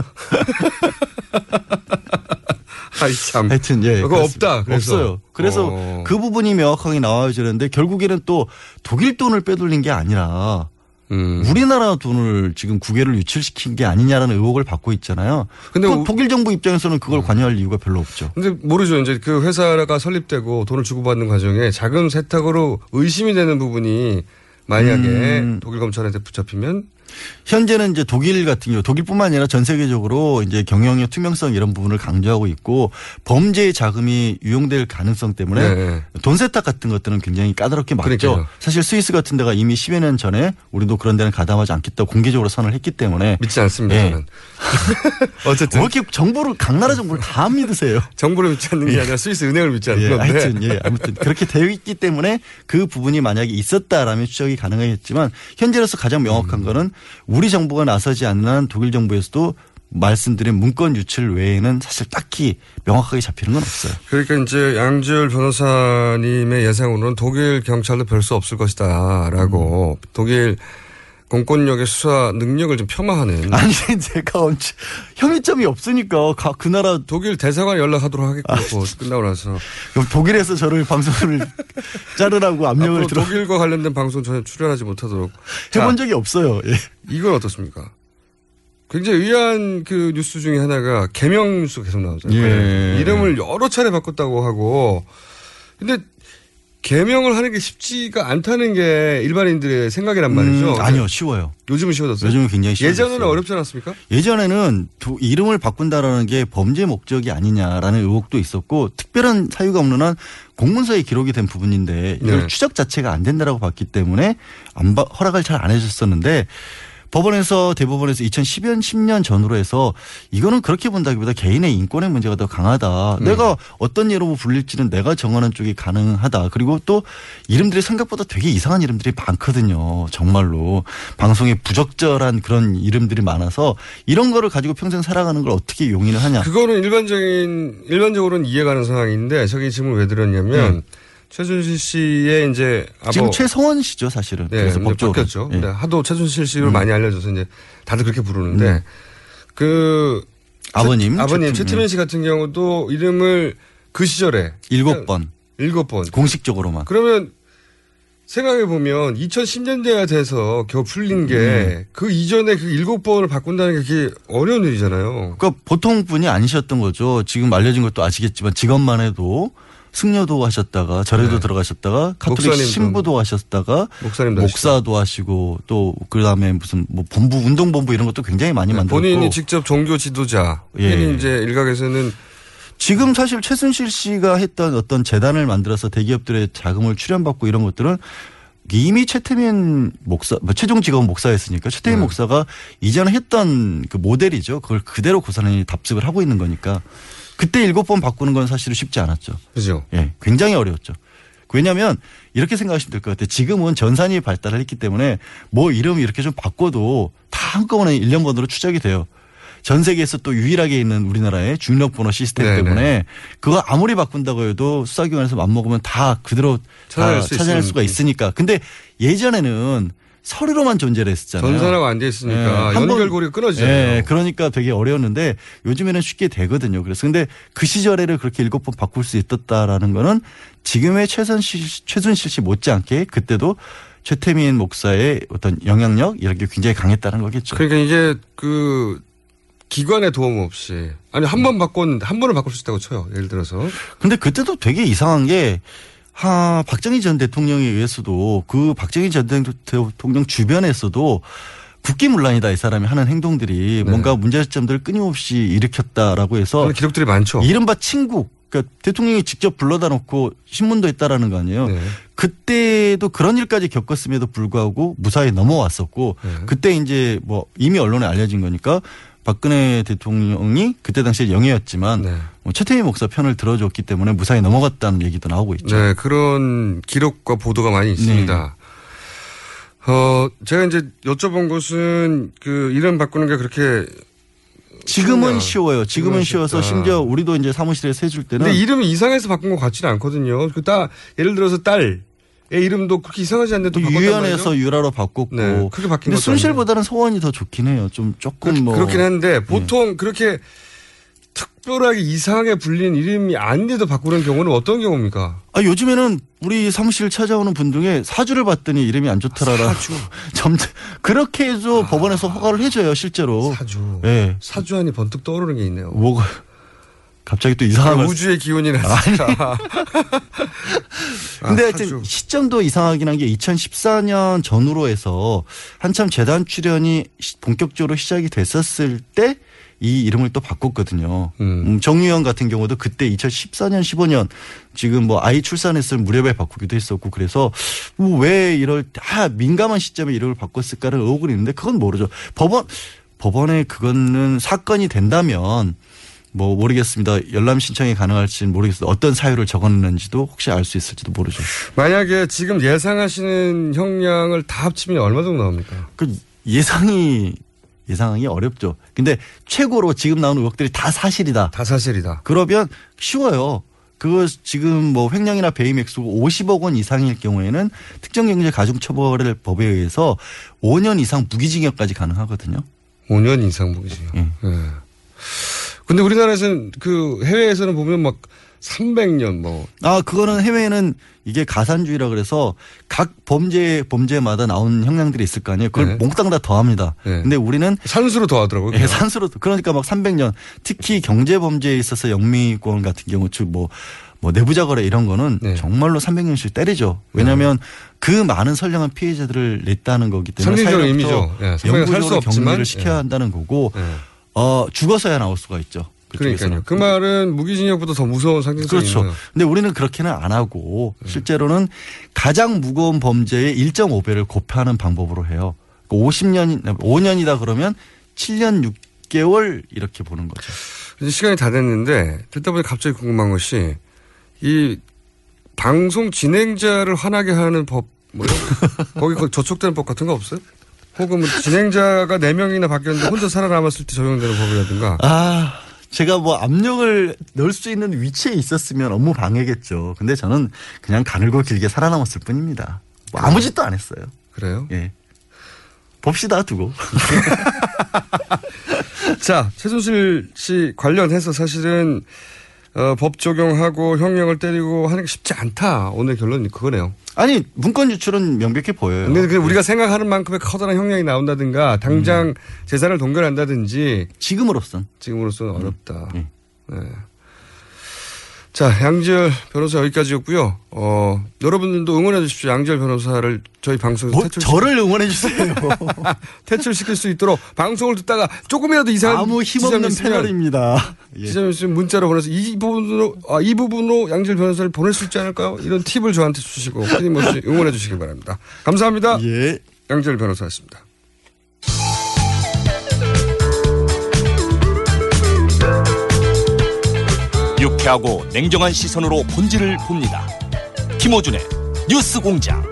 아이 참. 하여튼 예. 그거 없다. 그래서. 없어요. 그래서 그 부분이 명확하게 나와야 되는데 결국에는 또 독일 돈을 빼돌린 게 아니라 우리나라 돈을 지금 국외를 유출시킨 게 아니냐라는 의혹을 받고 있잖아요. 근데 독일 정부 입장에서는 그걸 관여할 이유가 별로 없죠. 근데 모르죠. 이제 그 회사가 설립되고 돈을 주고받는 과정에 자금 세탁으로 의심이 되는 부분이 만약에 독일 검찰한테 붙잡히면 현재는 이제 독일 같은 경우 독일뿐만 아니라 전 세계적으로 이제 경영의 투명성 이런 부분을 강조하고 있고 범죄의 자금이 유용될 가능성 때문에 네. 돈 세탁 같은 것들은 굉장히 까다롭게 막죠. 그러니까요. 사실 스위스 같은 데가 이미 10여 년 전에 우리도 그런 데는 가담하지 않겠다고 공개적으로 선언을 했기 때문에 믿지 않습니다. 네. 저는. 어쨌든. 왜 이렇게 정부를 각 나라 정부를 다 믿으세요. 정부를 믿지 않는 게 아니라 스위스 은행을 믿지 않는 건데. 하여튼 예. 아무튼 그렇게 되어 있기 때문에 그 부분이 만약에 있었다라면 추적이 가능하겠지만 현재로서 가장 명확한 거는 우리 정부가 나서지 않는 한 독일 정부에서도 말씀드린 문건 유출 외에는 사실 딱히 명확하게 잡히는 건 없어요. 그러니까 이제 양지열 변호사님의 예상으로는 독일 경찰도 별 수 없을 것이다라고 독일 공권력의 수사 능력을 좀 폄하하는. 아니 제가 혐의점이 없으니까 그 나라 독일 대사관 연락하도록 하겠고 끝나고 나서. 독일에서 저를 방송을 자르라고 압력을 들어. 독일과 관련된 방송 전혀 출연하지 못하도록. 해본 적이 없어요. 예. 이건 어떻습니까? 굉장히 의아한 그 뉴스 중에 하나가 개명 뉴스 계속 나오잖아요. 예. 이름을 여러 차례 바꿨다고 하고. 근데 개명을 하는 게 쉽지가 않다는 게 일반인들의 생각이란 말이죠. 아니요. 쉬워요. 요즘은 쉬워졌어요. 요즘은 굉장히 쉬워졌어요. 예전에는 어렵지 않았습니까? 예전에는 이름을 바꾼다라는 게 범죄 목적이 아니냐라는 의혹도 있었고 특별한 사유가 없는 한 공문서에 기록이 된 부분인데 이걸 네. 추적 자체가 안 된다라고 봤기 때문에 허락을 잘 안 해줬었는데 법원에서 대법원에서 2010년 전후로 해서 이거는 그렇게 본다기보다 개인의 인권의 문제가 더 강하다. 내가 어떤 예로 불릴지는 내가 정하는 쪽이 가능하다. 그리고 또 이름들이 생각보다 되게 이상한 이름들이 많거든요. 정말로. 방송에 부적절한 그런 이름들이 많아서 이런 거를 가지고 평생 살아가는 걸 어떻게 용인을 하냐. 그거는 일반적으로는 이해가는 상황인데 저기 질문을 왜 드렸냐면 최순실 씨의 이제 지금 최성원 씨죠 사실은. 네, 그래서 법적으로. 네. 하도 최순실 씨를 많이 알려줘서 이제 다들 그렇게 부르는데 그 아버님 최태민 씨 같은 경우도 이름을 그 시절에 7번 공식적으로만. 그러면 생각해 보면 2010년대가 돼서 겨우 풀린 게 그 이전에 그 7번을 바꾼다는 게 그게 어려운 일이잖아요. 그러니까 보통 분이 아니셨던 거죠. 지금 알려진 것도 아시겠지만 직업만 해도. 승려도 하셨다가 절에도 네. 들어가셨다가 카톨릭 신부도 하셨다가 목사도 하시고 또 그다음에 무슨 뭐 본부 운동본부 이런 것도 굉장히 많이 네. 만들었고 본인이 직접 종교 지도자. 예. 이제 일각에서는 지금 사실 최순실 씨가 했던 어떤 재단을 만들어서 대기업들의 자금을 출연받고 이런 것들은 이미 최태민 목사, 최종 직업 목사였으니까 최태민 목사가 이전에 했던 그 모델이죠. 그걸 그대로 고스란히 답습을 하고 있는 거니까. 그때 7번 바꾸는 건 사실은 쉽지 않았죠. 그죠. 예. 굉장히 어려웠죠. 왜냐면 이렇게 생각하시면 될 것 같아요. 지금은 전산이 발달을 했기 때문에 뭐 이름 이렇게 좀 바꿔도 다 한꺼번에 일련번호로 추적이 돼요. 전 세계에서 또 유일하게 있는 우리나라의 주민등록번호 시스템 네네. 때문에 그거 아무리 바꾼다고 해도 수사기관에서 맘먹으면 다 그대로 찾아낼 수가 있으니까. 근데 예전에는 서류로만 존재를 했었잖아요. 전산하고 안 돼 있으니까 네, 연결고리가 끊어지잖아요. 네, 그러니까 되게 어려웠는데 요즘에는 쉽게 되거든요. 그래서 근데 그 시절에를 그렇게 7번 바꿀 수 있었다라는 거는 지금의 최순실 씨 못지않게 그때도 최태민 목사의 어떤 영향력 이런 게 굉장히 강했다는 거겠죠. 그러니까 이게 그 기관의 도움 없이 아니 한 번 바꿨는데 한 번을 바꿀 수 있다고 쳐요. 예를 들어서. 근데 그때도 되게 이상한 게 박정희 전 대통령에 의해서도 그 박정희 전 대통령 주변에서도 국기문란이다 이 사람이 하는 행동들이 네. 뭔가 문제점들을 끊임없이 일으켰다라고 해서 기록들이 많죠. 이른바 친국. 그러니까 대통령이 직접 불러다 놓고 신문도 했다라는 거 아니에요. 네. 그때도 그런 일까지 겪었음에도 불구하고 무사히 넘어왔었고 네. 그때 이제 뭐 이미 언론에 알려진 거니까 박근혜 대통령이 그때 당시에 영예였지만 네. 최태민 목사 편을 들어줬기 때문에 무사히 넘어갔다는 얘기도 나오고 있죠. 네, 그런 기록과 보도가 많이 있습니다. 네. 제가 이제 여쭤본 것은 그 이름 바꾸는 게 그렇게 지금은 쉬워요. 지금은 쉬워서 심지어 우리도 이제 사무실에서 해줄 때는. 근데 이름이 이상해서 바꾼 것 같지는 않거든요. 예를 들어서 딸의 이름도 그렇게 이상하지 않는데 또 바꿨단 말이죠. 유연에서 유라로 바꿨고. 네, 그렇게 바뀐 것 같아요. 순실보다는 소원이 더 좋긴 해요. 그렇긴 한데 보통 네. 그렇게 특별하게 이상하게 불리는 이름이 아닌데도 바꾸는 경우는 어떤 경우입니까? 요즘에는 우리 사무실 찾아오는 분 중에 사주를 봤더니 이름이 안 좋더라라. 사주. 그렇게 해서 법원에서 허가를 해줘요, 실제로. 사주. 네. 사주하니 번뜩 떠오르는 게 있네요. 뭐가. 갑자기 또 이상한. 우주의 기운이 났습니다. 근데 하여튼 시점도 이상하긴 한 게 2014년 전후로 해서 한참 재단 출연이 본격적으로 시작이 됐었을 때 이 이름을 또 바꿨거든요. 정유영 같은 경우도 그때 2014년, 15년 지금 뭐 아이 출산했을 무렵에 바꾸기도 했었고 그래서 왜 이럴 때 민감한 시점에 이름을 바꿨을까를 의혹은 있는데 그건 모르죠. 법원에 그거는 사건이 된다면 뭐 모르겠습니다. 열람 신청이 가능할지는 모르겠어요. 어떤 사유를 적었는지도 혹시 알 수 있을지도 모르죠. 만약에 지금 예상하시는 형량을 다 합치면 얼마 정도 나옵니까? 예상하기 어렵죠. 근데 최고로 지금 나오는 의혹들이 다 사실이다. 다 사실이다. 그러면 쉬워요. 그거 지금 뭐 횡령이나 배임 액수가 50억 원 이상일 경우에는 특정경제가중처벌법에 의해서 5년 이상 무기징역까지 가능하거든요. 5년 이상 무기징역. 예. 네. 근데 우리나라에서는 해외에서는 보면 막 300년 뭐. 그거는 해외에는 이게 가산주의라 그래서 각 범죄마다 나온 형량들이 있을 거 아니에요. 그걸 네. 몽땅 다 더합니다. 네. 근데 우리는. 산수로 더하더라고요. 네, 산수로. 그러니까 막 300년. 특히 경제범죄에 있어서 영미권 같은 경우 내부자거래 이런 거는 네. 정말로 300년씩 때리죠. 왜냐하면 그 많은 선량한 피해자들을 냈다는 거기 때문에. 상징적인 의미죠. 네, 영구적으로 격리를 시켜야 네. 한다는 거고. 네. 죽어서야 나올 수가 있죠. 그러니까요. 그 말은 무기징역보다 더 무서운 상징성이 그렇죠. 있네요. 근데 우리는 그렇게는 안 하고 실제로는 가장 무거운 범죄의 1.5배를 곱하는 방법으로 해요. 5년이다 그러면 7년 6개월 이렇게 보는 거죠. 이제 시간이 다 됐는데 듣다 보니 갑자기 궁금한 것이 이 방송 진행자를 화나게 하는 법 거기 저촉되는 법 같은 거 없어요? 혹은 진행자가 4명이나 바뀌었는데 혼자 살아남았을 때 적용되는 법이라든가. 제가 압력을 넣을 수 있는 위치에 있었으면 업무 방해겠죠. 근데 저는 그냥 가늘고 길게 살아남았을 뿐입니다. 아무 짓도 안 했어요. 그래요? 예. 봅시다 두고. 자, 최순실 씨 관련해서 사실은 법 적용하고 형량을 때리고 하는 게 쉽지 않다. 오늘 결론이 그거네요. 문건 유출은 명백해 보여요. 근데 우리가 생각하는 만큼의 커다란 형량이 나온다든가 당장 재산을 동결한다든지. 지금으로선 어렵다. 네. 자, 양지열 변호사 여기까지였고요. 여러분들도 응원해 주십시오. 양지열 변호사를 저희 방송에서 저를 응원해 주세요. 퇴출시킬 수 있도록 방송을 듣다가 조금이라도 이상한 아무 힘없는 패널입니다. 지점이 있으면 문자로 보내서 이 부분으로 양지열 변호사를 보낼 수 있지 않을까요? 이런 팁을 저한테 주시고 끊임없이 응원해 주시기 바랍니다. 감사합니다. 예. 양지열 변호사였습니다. 유쾌하고 냉정한 시선으로 본질을 봅니다. 김어준의 뉴스공장.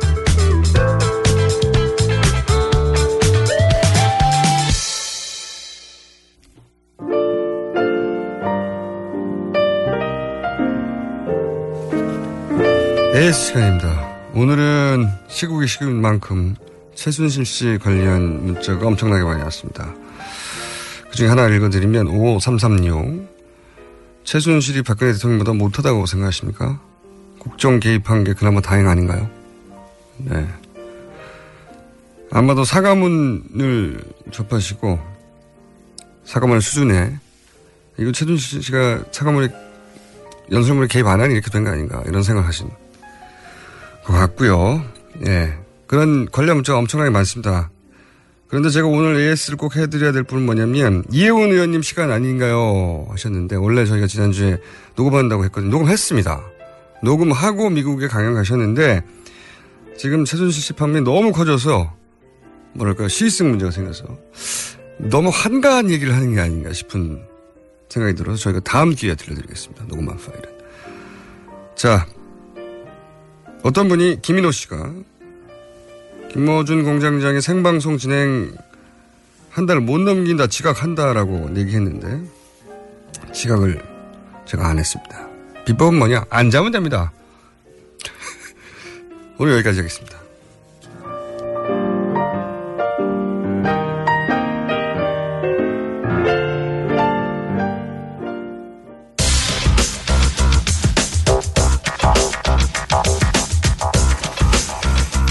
시간입니다. 오늘은 시국이 시국인 만큼 최순실 씨 관련 문자가 엄청나게 많이 왔습니다. 그중에 하나 읽어드리면 55336. 최순실이 박근혜 대통령보다 못하다고 생각하십니까? 국정 개입한 게 그나마 다행 아닌가요? 네. 아마도 사과문을 접하시고 사과문 수준에 이거 최순실 씨가 사과문에 연설문에 개입 안 하니 이렇게 된 거 아닌가 이런 생각하신 것 같고요. 예. 그런 관련 문자가 엄청나게 많습니다. 그런데 제가 오늘 AS를 꼭 해드려야 될 분은 뭐냐면, 이혜훈 의원님 시간 아닌가요? 하셨는데, 원래 저희가 지난주에 녹음한다고 했거든요. 녹음했습니다. 녹음하고 미국에 강연 가셨는데, 지금 최순실 씨 판매 너무 커져서, 뭐랄까요, 시의성 문제가 생겨서, 너무 한가한 얘기를 하는 게 아닌가 싶은 생각이 들어서 저희가 다음 기회에 들려드리겠습니다. 녹음한 파일은. 자, 어떤 분이, 김인호 씨가, 김어준 공장장의 생방송 진행 한 달 못 넘긴다, 지각한다라고 얘기했는데, 지각을 제가 안 했습니다. 비법은 뭐냐? 안 자면 됩니다. 오늘 여기까지 하겠습니다.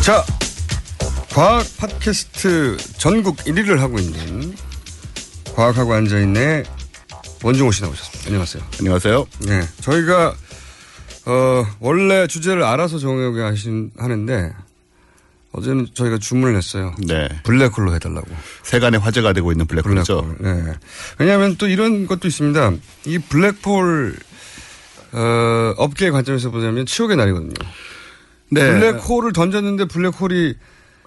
자, 과학 팟캐스트 전국 1위를 하고 있는 과학하고 앉아있네 원종우 씨 나오셨습니다. 안녕하세요. 안녕하세요. 네, 저희가 원래 주제를 알아서 정하게 하는데 어제는 저희가 주문을 했어요. 네. 블랙홀로 해달라고. 세간의 화제가 되고 있는 블랙홀이죠. 네. 왜냐하면 또 이런 것도 있습니다. 이 블랙홀 업계의 관점에서 보자면 치욕의 날이거든요. 네. 블랙홀을 던졌는데 블랙홀이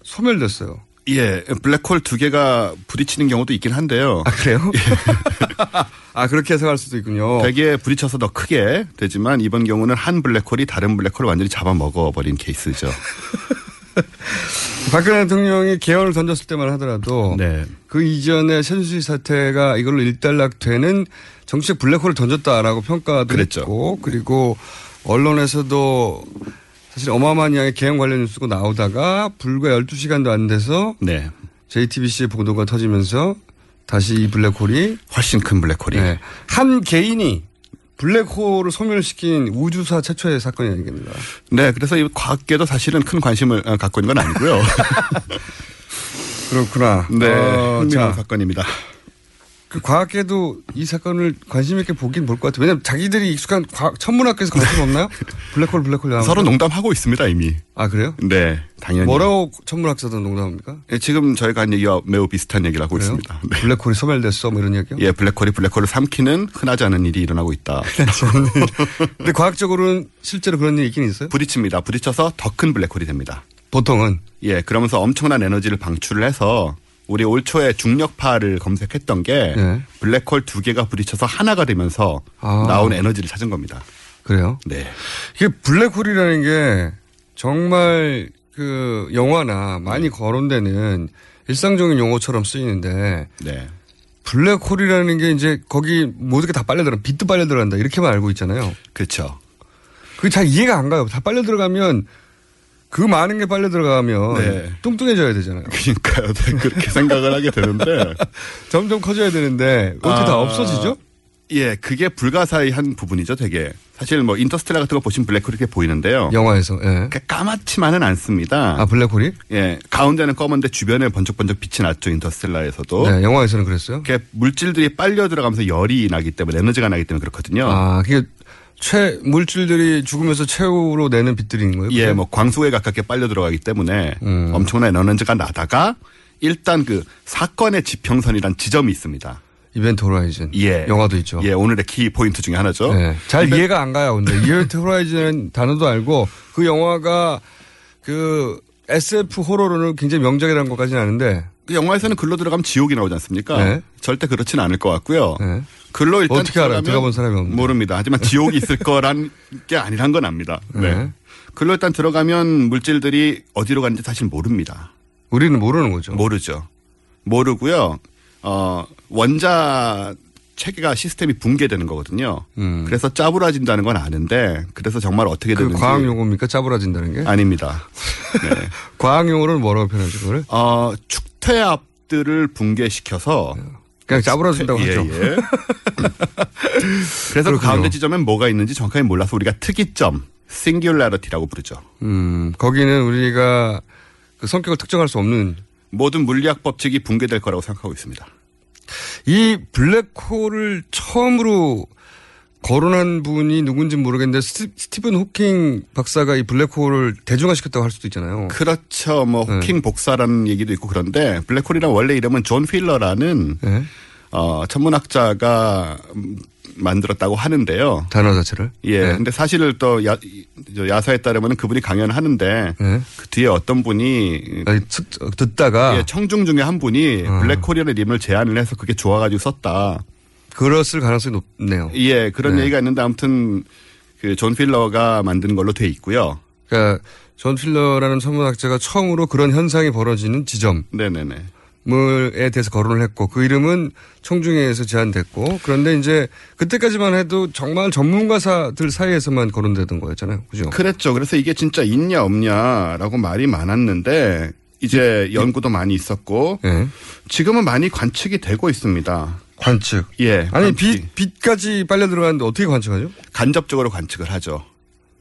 소멸됐어요. 예. 블랙홀 두 개가 부딪히는 경우도 있긴 한데요. 아, 그래요? 예. 아, 그렇게 해석할 수도 있군요. 되게 부딪혀서 더 크게 되지만 이번 경우는 한 블랙홀이 다른 블랙홀을 완전히 잡아먹어버린 케이스죠. 박근혜 대통령이 개헌을 던졌을 때만 하더라도 네. 그 이전에 최순실 사태가 이걸로 일단락되는 정치적 블랙홀을 던졌다라고 평가도 그랬죠. 했고 그리고 언론에서도 사실 어마어마한 양의 개헌 관련 뉴스가 나오다가 불과 12시간도 안 돼서 네. JTBC의 보도가 터지면서 다시 이 블랙홀이 훨씬 큰 블랙홀이 네. 한 개인이 블랙홀을 소멸시킨 우주사 최초의 사건이 아니겠는가. 네. 그래서 이 과학계도 사실은 큰 관심을 갖고 있는 건 아니고요. 그렇구나. 네. 흥미로운 사건입니다. 그 과학계도 이 사건을 관심 있게 보긴 볼 것 같아요. 왜냐하면 자기들이 익숙한 과학, 천문학계에서 관심 없나요? 블랙홀. 서로 농담하고 있습니다, 이미. 아, 그래요? 네, 당연히. 뭐라고 천문학자들은 농담합니까? 예, 지금 저희가 한 얘기와 매우 비슷한 얘기를 하고 그래요? 있습니다. 네. 블랙홀이 소멸됐어, 뭐 이런 얘기요? 예, 블랙홀을 삼키는 흔하지 않은 일이 일어나고 있다. 근데 과학적으로는 실제로 그런 일이 있긴 있어요? 부딪힙니다. 부딪혀서 더 큰 블랙홀이 됩니다. 보통은? 예, 그러면서 엄청난 에너지를 방출을 해서 우리 올 초에 중력파를 검색했던 게 네. 블랙홀 두 개가 부딪혀서 하나가 되면서 나온 에너지를 찾은 겁니다. 그래요? 네. 이게 블랙홀이라는 게 정말 그 영화나 많이 거론되는 일상적인 용어처럼 쓰이는데 네. 블랙홀이라는 게 이제 거기 모든 게 다 빨려들어 빛도 빨려들어간다 이렇게만 알고 있잖아요. 그렇죠. 그게 잘 이해가 안 가요. 다 빨려들어가면 그 많은 게 빨려 들어가면 네. 뚱뚱해져야 되잖아요. 그러니까요. 네, 그렇게 생각을 하게 되는데. 점점 커져야 되는데 어떻게 다 없어지죠? 예, 그게 불가사의한 부분이죠. 되게. 사실 뭐 인터스텔라 같은 거 보시면 블랙홀이 이렇게 보이는데요. 영화에서. 예. 까맣지만은 않습니다. 아, 블랙홀이? 예. 가운데는 검은데 주변에 번쩍번쩍 빛이 났죠. 인터스텔라에서도. 네, 영화에서는 그랬어요. 그게 물질들이 빨려 들어가면서 열이 나기 때문에 에너지가 나기 때문에 그렇거든요. 아, 그게. 물질들이 죽으면서 최후로 내는 빛들인 거예요? 그게? 예, 뭐 광속에 가깝게 빨려 들어가기 때문에 엄청난 에너지가 나다가 일단 그 사건의 지평선이란 지점이 있습니다. 이벤트 호라이즌. 예. 영화도 있죠. 예, 오늘의 키 포인트 중에 하나죠. 예. 잘 이해가 안 가요, 근데. 이벤트 호라이즌 단어도 알고 그 영화가 그 SF 호러로는 굉장히 명작이라는 것까지는 아는데 그 영화에서는 글로 들어가면 지옥이 나오지 않습니까? 네. 절대 그렇지는 않을 것 같고요. 네. 글로 일단 어떻게 알아요? 들어가본 사람이 없는데. 모릅니다. 하지만 지옥이 있을 거란 게 아니란 건 압니다. 네. 네. 글로 일단 들어가면 물질들이 어디로 가는지 사실 모릅니다. 우리는 모르는 거죠. 모르죠. 모르고요. 원자 체계가 시스템이 붕괴되는 거거든요. 그래서 짜부라진다는 건 아는데 그래서 정말 어떻게 되는지. 과학용어입니까? 짜부라진다는 게? 아닙니다. 네. 과학용어로는 뭐라고 표현하죠? 그걸? 축퇴압들을 붕괴시켜서. 그냥 짜부라진다고 하죠. 예. 그래서 그 가운데 지점엔 뭐가 있는지 정확하게 몰라서 우리가 특이점, 싱귤라리티라고 부르죠. 거기는 우리가 그 성격을 특정할 수 없는. 모든 물리학 법칙이 붕괴될 거라고 생각하고 있습니다. 이 블랙홀을 처음으로 거론한 분이 누군지는 모르겠는데 스티븐 호킹 박사가 이 블랙홀을 대중화시켰다고 할 수도 있잖아요. 그렇죠. 뭐 호킹 복사라는 얘기도 있고 그런데 블랙홀이란 원래 이름은 존 휠러라는 천문학자가 만들었다고 하는데요. 단어 자체를. 예. 네. 근데 사실 또 야사에 따르면 그분이 강연하는데 네. 그 뒤에 어떤 분이 듣다가 예, 청중 중에 한 분이 블랙홀이라는 이름을 제안을 해서 그게 좋아가지고 썼다. 그랬을 가능성이 높네요. 예. 그런 네. 얘기가 있는데 아무튼 그 존 필러가 만든 걸로 돼 있고요. 그러니까 존 필러라는 천문학자가 처음으로 그런 현상이 벌어지는 지점. 네네네. 물에 대해서 거론을 했고 그 이름은 청중회에서 제안됐고 그런데 이제 그때까지만 해도 정말 전문가사들 사이에서만 거론되던 거였잖아요. 그죠? 그랬죠. 그래서 이게 진짜 있냐 없냐라고 말이 많았는데 이제 연구도 많이 있었고 네. 지금은 많이 관측이 되고 있습니다. 관측? 예. 아니 빛까지 빨려 들어가는데 어떻게 관측하죠? 간접적으로 관측을 하죠.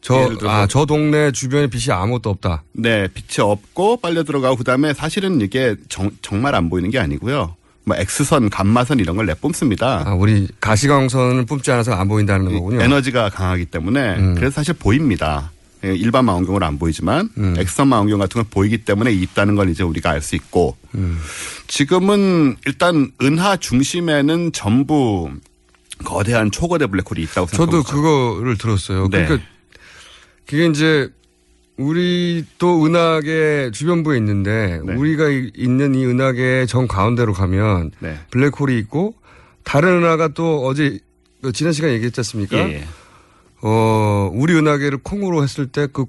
저 동네 주변에 빛이 아무것도 없다. 네, 빛이 없고 빨려 들어가고 그다음에 사실은 이게 정말 안 보이는 게 아니고요. 뭐 X선, 감마선 이런 걸 내뿜습니다. 아, 우리 가시광선을 뿜지 않아서 안 보인다는 거군요. 에너지가 강하기 때문에 그래서 사실 보입니다. 일반 망원경으로 안 보이지만 X선 망원경 같은 건 보이기 때문에 있다는 걸 이제 우리가 알 수 있고 지금은 일단 은하 중심에는 전부 거대한 초거대 블랙홀이 있다고 생각합니다. 저도 그거를 들었어요. 네. 그러니까 그게 이제 우리 또 은하계 주변부에 있는데 네. 우리가 있는 이 은하계 정 가운데로 가면 네. 블랙홀이 있고 다른 은하가 또 어제 지난 시간에 얘기했지 않습니까? 예. 우리 은하계를 콩으로 했을 때 그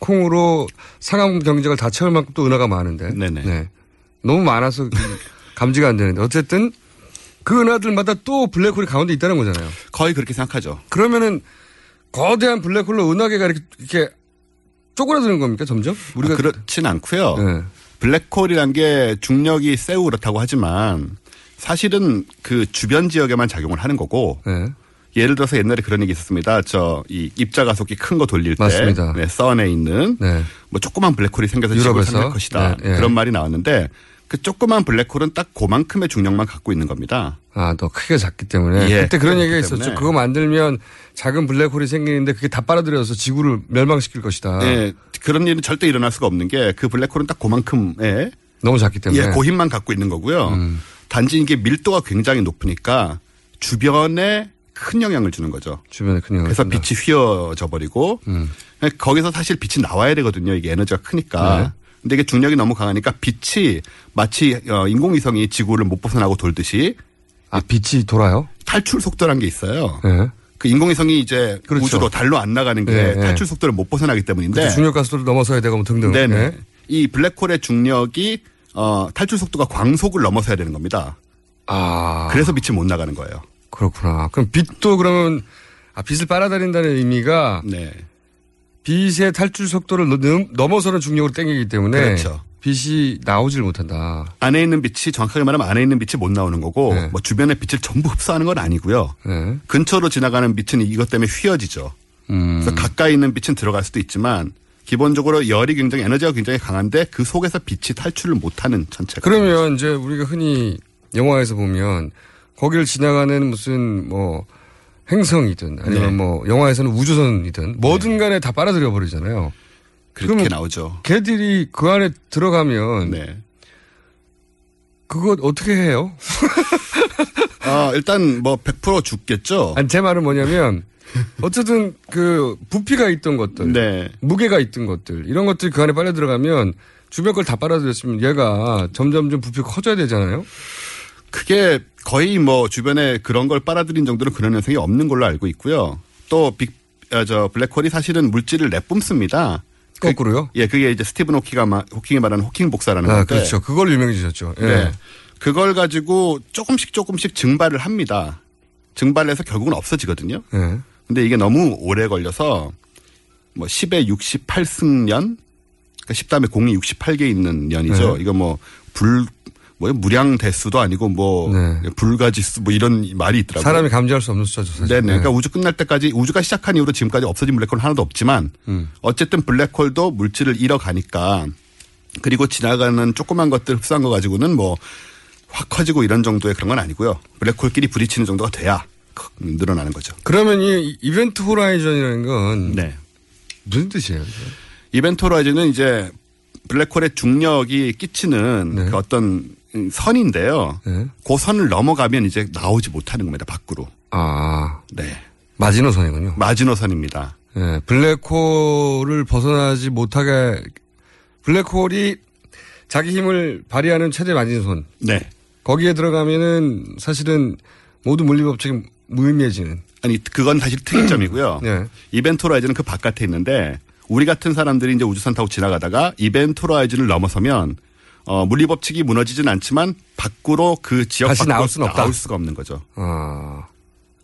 콩으로 상암 경제를 다 채울 만큼 또 은하가 많은데 네네. 네. 너무 많아서 감지가 안 되는데 어쨌든 그 은하들마다 또 블랙홀이 가운데 있다는 거잖아요. 거의 그렇게 생각하죠. 그러면은 거대한 블랙홀로 은하계가 이렇게 쪼그라드는 겁니까 점점? 우리가 그렇진 않고요. 네. 블랙홀이란 게 중력이 세고 그렇다고 하지만 사실은 그 주변 지역에만 작용을 하는 거고 네. 예를 들어서 옛날에 그런 얘기 있었습니다. 이 입자 가속기 큰 거 돌릴 때 네, 선에 있는 네. 뭐 조그만 블랙홀이 생겨서 지구를 삼킬 것이다. 네. 그런 말이 나왔는데 그 조그만 블랙홀은 딱 그만큼의 중력만 갖고 있는 겁니다. 아, 더 크게 작기 때문에. 예, 그때 그런 얘기가 있었죠. 그거 만들면 작은 블랙홀이 생기는데 그게 다 빨아들여서 지구를 멸망시킬 것이다. 예, 그런 일은 절대 일어날 수가 없는 게 그 블랙홀은 딱 그만큼의. 너무 작기 때문에. 예, 그 힘만 갖고 있는 거고요. 단지 이게 밀도가 굉장히 높으니까 주변에 큰 영향을 주는 거죠. 주변에 큰 영향을. 그래서 준다. 빛이 휘어져 버리고 거기서 사실 빛이 나와야 되거든요. 이게 에너지가 크니까. 네. 근데 이게 중력이 너무 강하니까 빛이 마치 인공위성이 지구를 못 벗어나고 돌듯이. 아, 빛이 돌아요? 탈출 속도라는 게 있어요. 네. 그 인공위성이 이제 그렇죠. 우주로 달로 안 나가는 게 네, 탈출 속도를 못 벗어나기 때문인데. 그렇죠. 중력 가속도를 넘어서야 되고 뭐 등등. 네네. 네. 이 블랙홀의 중력이 탈출 속도가 광속을 넘어서야 되는 겁니다. 아. 그래서 빛이 못 나가는 거예요. 그렇구나. 그럼 빛도 그러면 빛을 빨아들인다는 의미가. 네. 빛의 탈출 속도를 넘어서는 중력으로 땡기기 때문에 그렇죠. 빛이 나오질 못한다. 안에 있는 빛이 정확하게 말하면 안에 있는 빛이 못 나오는 거고 네. 뭐 주변의 빛을 전부 흡수하는 건 아니고요. 네. 근처로 지나가는 빛은 이것 때문에 휘어지죠. 그래서 가까이 있는 빛은 들어갈 수도 있지만 기본적으로 열이 굉장히 에너지가 굉장히 강한데 그 속에서 빛이 탈출을 못하는 전체가. 그러면 이제 우리가 흔히 영화에서 보면 거기를 지나가는 무슨 뭐 행성이든 아니면 네. 뭐 영화에서는 우주선이든 뭐든 간에 다 빨아들여 버리잖아요. 그렇게 나오죠. 걔들이 그 안에 들어가면 네. 그거 어떻게 해요? 일단 뭐 100% 죽겠죠. 아니, 제 말은 뭐냐면 어쨌든 그 부피가 있던 것들 네. 무게가 있던 것들 이런 것들이 그 안에 빨려 들어가면 주변 걸 다 빨아들였으면 얘가 점점 부피가 커져야 되잖아요. 그게 거의 뭐 주변에 그런 걸 빨아들인 정도는 그런 현상이 없는 걸로 알고 있고요. 또 블랙홀이 사실은 물질을 내뿜습니다. 거꾸로요? 예, 그게 이제 스티븐 호킹이 말하는 호킹 복사라는 건데. 그렇죠. 그걸 유명해지셨죠. 예. 네. 그걸 가지고 조금씩 증발을 합니다. 증발해서 결국은 없어지거든요. 예. 근데 이게 너무 오래 걸려서 뭐 10의 68승년? 그러니까 10다음에 공이 68개 있는 년이죠. 예. 이거 뭐 무량 대수도 아니고 네. 불가지수 이런 말이 있더라고요. 사람이 감지할 수 없는 숫자죠. 사실. 네네. 네. 그러니까 우주 끝날 때까지 우주가 시작한 이후로 지금까지 없어진 블랙홀은 하나도 없지만 어쨌든 블랙홀도 물질을 잃어가니까 그리고 지나가는 조그만 것들 흡수한 거 가지고는 확 커지고 이런 정도의 그런 건 아니고요. 블랙홀끼리 부딪히는 정도가 돼야 늘어나는 거죠. 그러면 이 이벤트 호라이즌이라는 건 네. 무슨 뜻이에요? 이벤트 호라이즌은 이제 블랙홀의 중력이 끼치는 네. 그 어떤 선인데요. 네. 그 선을 넘어가면 이제 나오지 못하는 겁니다. 밖으로. 아, 네. 마지노선이군요. 마지노선입니다. 네, 블랙홀을 벗어나지 못하게 블랙홀이 자기 힘을 발휘하는 최대 마지노선. 네. 거기에 들어가면은 사실은 모든 물리법칙이 무의미해지는. 아니 그건 사실 특이점이고요. 네. 이벤트 호라이즌은 그 바깥에 있는데 우리 같은 사람들이 이제 우주선 타고 지나가다가 이벤트 호라이즌을 넘어서면 물리 법칙이 무너지진 않지만 밖으로 그 지역 밖으로 나올 수가 없는 거죠. 아.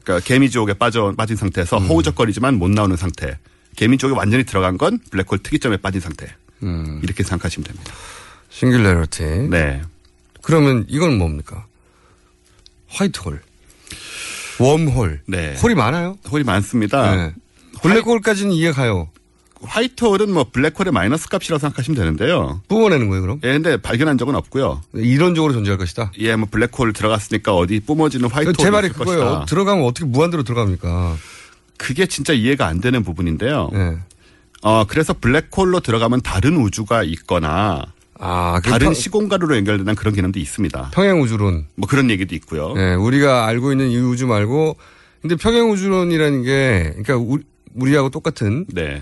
그러니까 개미 지옥에 빠진 상태에서 허우적거리지만 못 나오는 상태. 개미 지옥에 완전히 들어간 건 블랙홀 특이점에 빠진 상태. 이렇게 생각하시면 됩니다. 싱귤래리티. 네. 그러면 이건 뭡니까? 화이트홀. 웜홀. 네. 홀이 많아요? 홀이 많습니다. 네. 블랙홀까지는 이해가요. 화이트홀은 뭐 블랙홀의 마이너스 값이라고 생각하시면 되는데요. 뿜어내는 거예요, 그럼? 예, 근데 발견한 적은 없고요. 이론적으로 존재할 것이다. 예, 뭐 블랙홀 들어갔으니까 어디 뿜어지는 화이트홀. 제 말이 그거예요. 것이다. 들어가면 어떻게 무한대로 들어갑니까? 그게 진짜 이해가 안 되는 부분인데요. 네. 그래서 블랙홀로 들어가면 다른 우주가 있거나 다른 시공간으로 연결되는 그런 개념도 있습니다. 평행우주론. 뭐 그런 얘기도 있고요. 네, 우리가 알고 있는 이 우주 말고 근데 평행우주론이라는 게 그러니까 우리하고 똑같은. 네.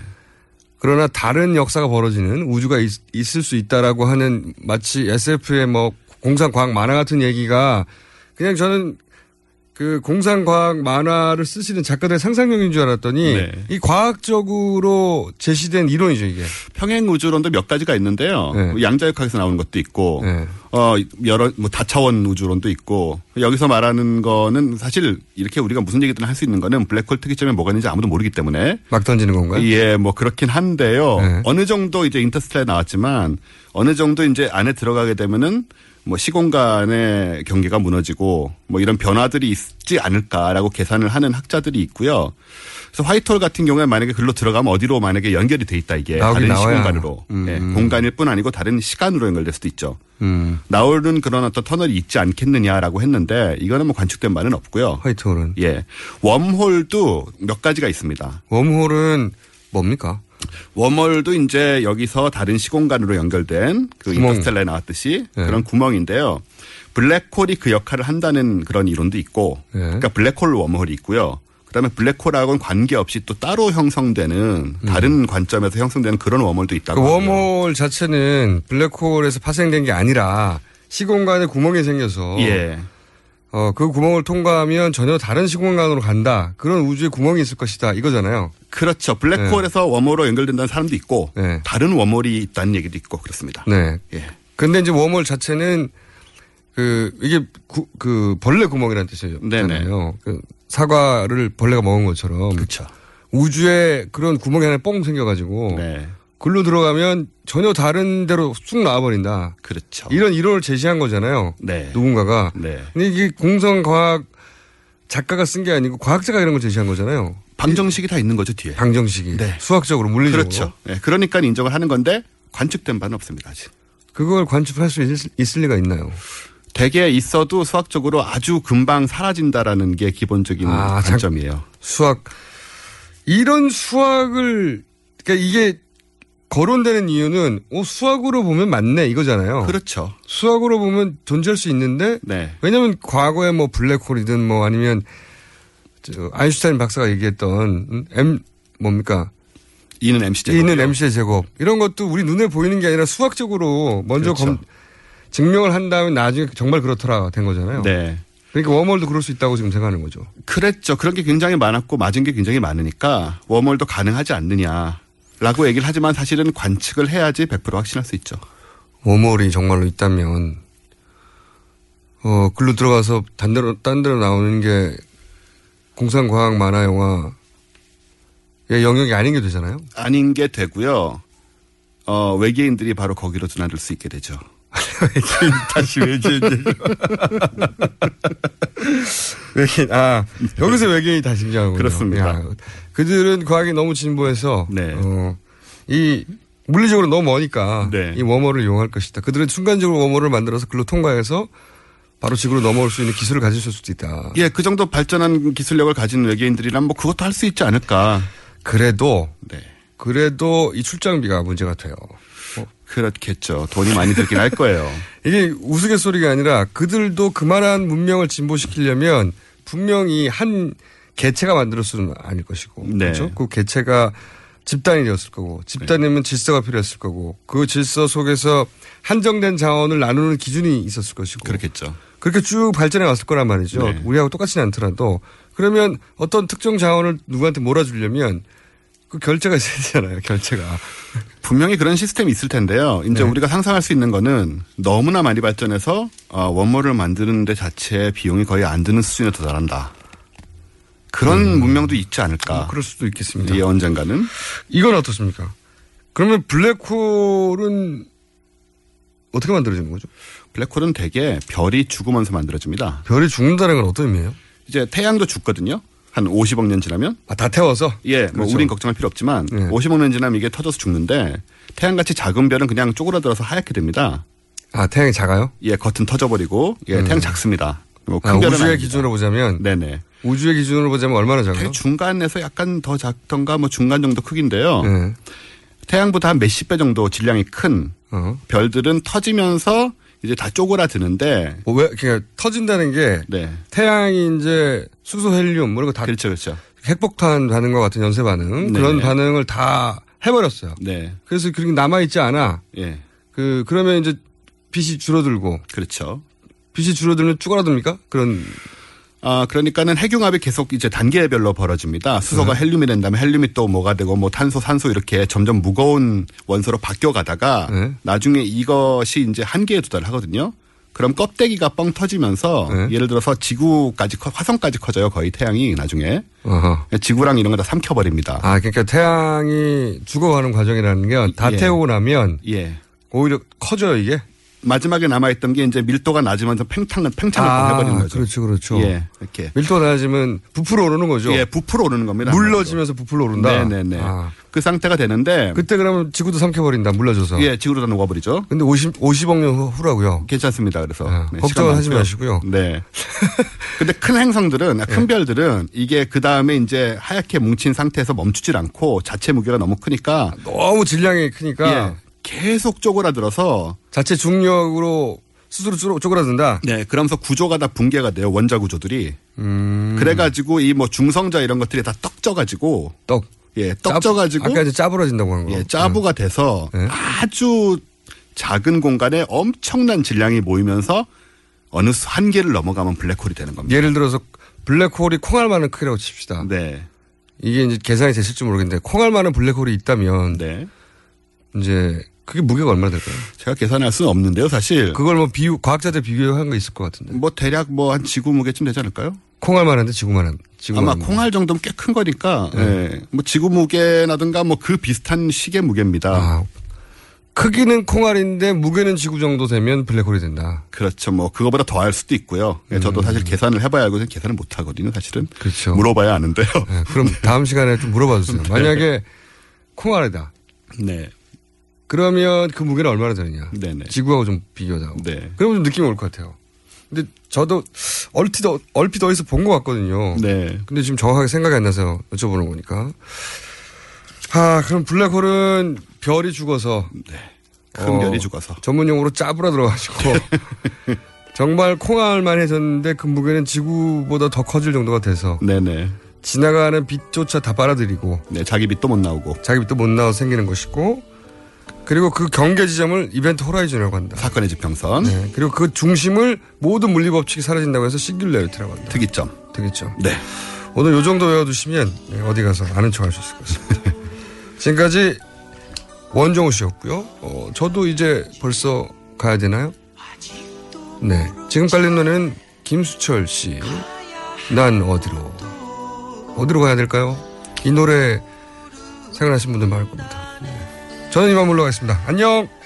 그러나 다른 역사가 벌어지는 우주가 있을 수 있다라고 하는 마치 SF의 뭐 공상과학 만화 같은 얘기가 그냥 저는 그 공상과학 만화를 쓰시는 작가들의 상상력인 줄 알았더니 네. 이 과학적으로 제시된 이론이죠 이게. 평행우주론도 몇 가지가 있는데요. 네. 양자역학에서 나오는 것도 있고 네. 여러 뭐 다차원 우주론도 있고 여기서 말하는 거는 사실 이렇게 우리가 무슨 얘기든 할 수 있는 거는 블랙홀 특이점에 뭐가 있는지 아무도 모르기 때문에 막 던지는 건가요? 예, 뭐 그렇긴 한데요. 네. 어느 정도 이제 인터스텔라에 나왔지만 어느 정도 이제 안에 들어가게 되면은 뭐 시공간의 경계가 무너지고 뭐 이런 변화들이 있지 않을까라고 계산을 하는 학자들이 있고요. 그래서 화이트홀 같은 경우에 만약에 글로 들어가면 어디로 만약에 연결이 돼 있다 이게 다른 시공간으로 네, 공간일 뿐 아니고 다른 시간으로 연결될 수도 있죠. 나오는 그런 어떤 터널이 있지 않겠느냐라고 했는데 이거는 뭐 관측된 바는 없고요. 화이트홀은 예 웜홀도 몇 가지가 있습니다. 웜홀은 뭡니까? 웜홀도 이제 여기서 다른 시공간으로 연결된 그 인터스텔라에 나왔듯이 네. 그런 구멍인데요. 블랙홀이 그 역할을 한다는 그런 이론도 있고, 네. 그러니까 블랙홀 웜홀이 있고요. 그다음에 블랙홀하고는 관계없이 또 따로 형성되는 다른 관점에서 형성되는 그런 웜홀도 있다고. 그 웜홀 자체는 블랙홀에서 파생된 게 아니라 시공간에 구멍이 생겨서 예. 그 구멍을 통과하면 전혀 다른 시공간으로 간다. 그런 우주에 구멍이 있을 것이다. 이거잖아요. 그렇죠. 블랙홀에서 네. 웜홀로 연결된다는 사람도 있고 네. 다른 웜홀이 있다는 얘기도 있고 그렇습니다. 네. 예. 근데 이제 웜홀 자체는 이게 그 벌레 구멍이라는 뜻이잖아요. 그 사과를 벌레가 먹은 것처럼. 그렇죠. 우주에 그런 구멍이 하나 뻥 생겨가지고. 네. 글로 들어가면 전혀 다른 데로 쑥 나와버린다. 그렇죠. 이런 이론을 제시한 거잖아요. 네. 누군가가. 네. 근데 이게 공상과학 작가가 쓴 게 아니고 과학자가 이런 걸 제시한 거잖아요. 방정식이 다 있는 거죠 뒤에. 방정식이. 네. 수학적으로 물리적으로. 그렇죠. 네. 그러니까 인정을 하는 건데 관측된 바는 없습니다 아직. 그걸 관측할 수 있을 리가 있나요? 대개 있어도 수학적으로 아주 금방 사라진다라는 게 기본적인 관점이에요. 수학. 이런 수학을 그러니까 이게 거론되는 이유는 수학으로 보면 맞네 이거잖아요. 그렇죠. 수학으로 보면 존재할 수 있는데 네. 왜냐하면 과거에 뭐 블랙홀이든 뭐 아니면 아인슈타인 박사가 얘기했던 E는 MC 제곱. E는 MC의 제곱. 이런 것도 우리 눈에 보이는 게 아니라 수학적으로 먼저 그렇죠. 증명을 한 다음에 나중에 정말 그렇더라 된 거잖아요. 네. 그러니까 웜홀도 그럴 수 있다고 지금 생각하는 거죠. 그랬죠. 그런 게 굉장히 많았고 맞은 게 굉장히 많으니까 웜홀도 가능하지 않느냐. 라고 얘기를 하지만 사실은 관측을 해야지 100% 확신할 수 있죠. 웜홀이 정말로 있다면 글로 들어가서 딴 데로 나오는 게 공상과학 만화 영화의 영역이 아닌 게 되잖아요. 아닌 게 되고요. 외계인들이 바로 거기로 드나들 수 있게 되죠. 다시 외계인들. 외계인. 여기서 외계인이 다 등장하고 그렇습니다. 그들은 과학이 너무 진보해서 네. 이 물리적으로 너무 머니까 네. 이 웜홀을 이용할 것이다. 그들은 순간적으로 웜홀을 만들어서 글로 통과해서 바로 지구로 넘어올 수 있는 기술을 가지실 수도 있다. 예, 그 정도 발전한 기술력을 가진 외계인들이라면 뭐 그것도 할 수 있지 않을까. 그래도 네. 그래도 이 출장비가 문제 같아요. 그렇겠죠. 돈이 많이 들긴 할 거예요. 이게 우스갯소리가 아니라 그들도 그만한 문명을 진보시키려면 분명히 한 개체가 만들었으면 아닐 것이고. 네. 그렇죠? 그 개체가 집단이 되었을 거고, 집단이면 네. 질서가 필요했을 거고, 그 질서 속에서 한정된 자원을 나누는 기준이 있었을 것이고. 그렇겠죠. 그렇게 쭉 발전해 왔을 거란 말이죠. 네. 우리하고 똑같지는 않더라도. 그러면 어떤 특정 자원을 누구한테 몰아주려면 그 결제가 있어야 되잖아요. 결제가. 분명히 그런 시스템이 있을 텐데요. 이제 네. 우리가 상상할 수 있는 거는 너무나 많이 발전해서 원물을 만드는 데 자체의 비용이 거의 안 드는 수준에 도달한다. 그런 문명도 있지 않을까. 그럴 수도 있겠습니다. 예, 언젠가는. 이건 어떻습니까? 그러면 블랙홀은 어떻게 만들어지는 거죠? 블랙홀은 대개 별이 죽으면서 만들어집니다. 별이 죽는다는 건 어떤 의미예요? 이제 태양도 죽거든요. 한 50억 년 지나면. 아, 다 태워서? 예. 그렇죠. 뭐, 우린 걱정할 필요 없지만, 예. 50억 년 지나면 이게 터져서 죽는데, 태양같이 작은 별은 그냥 쪼그라들어서 하얗게 됩니다. 아, 태양이 작아요? 예, 겉은 터져버리고, 예, 태양 작습니다. 뭐, 큰 별은 우주의 아닙니다. 기준으로 보자면? 네네. 우주의 기준으로 보자면 얼마나 작아요? 중간에서 약간 더 작던가 뭐 중간 정도 크기인데요. 예. 태양보다 한 몇십 배 정도 질량이 큰 별들은 터지면서 이제 다 쪼그라드는데. 뭐 왜, 그러니까 터진다는 게. 네. 태양이 이제 수소, 헬륨, 뭐 이런 거 다. 그렇죠, 그렇죠. 핵폭탄 반응과 같은 연쇄 반응. 네. 그런 반응을 다 해버렸어요. 네. 그래서 그런 게 남아있지 않아. 예. 그러면 이제 빛이 줄어들고. 그렇죠. 빛이 줄어들면 쪼그라듭니까? 그런. 아, 그러니까는 핵융합이 계속 이제 단계별로 벌어집니다. 수소가 헬륨이 된 다음에 헬륨이 또 뭐가 되고 뭐 탄소, 산소 이렇게 점점 무거운 원소로 바뀌어 가다가 네. 나중에 이것이 이제 한계에 도달하거든요. 그럼 껍데기가 뻥 터지면서 네. 예를 들어서 지구까지 화성까지 커져요. 거의 태양이 나중에. 어허. 지구랑 이런 거 다 삼켜버립니다. 아, 그러니까 태양이 죽어가는 과정이라는 게 다 예. 태우고 나면 예. 오히려 커져요 이게. 마지막에 남아있던 게 이제 밀도가 낮으면서 팽창을 해버리는 거죠. 그렇죠, 그렇죠. 예, 이렇게. 밀도가 낮으면 부풀어 오르는 거죠. 예, 부풀어 오르는 겁니다. 물러지면서 부풀어 오른다. 네네네. 아. 그 상태가 되는데. 그때 그러면 지구도 삼켜버린다, 물러져서. 예, 지구로 다 녹아버리죠. 근데 50억 년 후라고요. 괜찮습니다, 그래서. 아, 네, 걱정은 하지 마시고요. 네. 근데 큰 행성들은, 큰 별들은 이게 그 다음에 이제 하얗게 뭉친 상태에서 멈추질 않고 자체 무게가 너무 크니까. 너무 질량이 크니까. 예. 계속 쪼그라들어서 자체 중력으로 스스로 쪼그라든다. 네, 그러면서 구조가 다 붕괴가 돼요. 원자 구조들이. 그래가지고 이 뭐 중성자 이런 것들이 다 떡져가지고 예, 떡져가지고 아까 이제 짜부러진다고 한 거. 예, 짜부가 돼서 네. 아주 작은 공간에 엄청난 질량이 모이면서 어느 한계를 넘어가면 블랙홀이 되는 겁니다. 예를 들어서 블랙홀이 콩알만한 크기라고 칩시다. 네, 이게 이제 계산이 되실지 모르겠는데 콩알만한 블랙홀이 있다면 네. 이제. 그게 무게가 얼마나 될까요? 제가 계산할 수는 없는데요, 사실. 그걸 뭐 과학자들 비교한 거 있을 것 같은데. 뭐 대략 뭐 한 지구 무게쯤 되지 않을까요? 콩알만한데 지구만한. 아마 콩알 정도면 꽤 큰 거니까. 네. 네. 뭐 지구 무게라든가 뭐 그 비슷한 식의 무게입니다. 아, 크기는 콩알인데 무게는 지구 정도 되면 블랙홀이 된다. 그렇죠. 뭐 그거보다 더할 수도 있고요. 저도 사실 계산을 해봐야 알고 계산을 못 하거든요, 사실은. 그렇죠. 물어봐야 아는데요. 네. 그럼 다음 시간에 좀 물어봐 주세요. 네. 만약에 콩알이다. 네. 그러면 그 무게는 얼마나 되느냐. 네네. 지구하고 좀 비교하자고. 네. 그러면 좀 느낌이 올 것 같아요. 근데 저도 얼핏 어디서 본 것 같거든요. 네. 근데 지금 정확하게 생각이 안 나서 여쭤보는 거니까. 아, 그럼 블랙홀은 별이 죽어서. 네. 큰 별이 죽어서. 전문용어로 짜부라 들어가지고. 정말 콩알만 해졌는데 그 무게는 지구보다 더 커질 정도가 돼서. 네네. 지나가는 빛조차 다 빨아들이고. 네. 자기 빛도 못 나와서 생기는 것이고. 그리고 그 경계 지점을 이벤트 호라이즌이라고 한다. 사건의 지평선. 네. 그리고 그 중심을 모든 물리 법칙이 사라진다고 해서 싱귤레리티라고 한다. 특이점. 네. 오늘 요 정도 외워두시면 어디 가서 아는 척 할 수 있을 것 같습니다. 지금까지 원종우 씨였고요. 저도 이제 벌써 가야 되나요? 네. 지금 깔린 노래는 김수철 씨. 난 어디로. 어디로 가야 될까요? 이 노래 생각나신 분들 많을 겁니다. 저는 이만 물러가겠습니다. 안녕.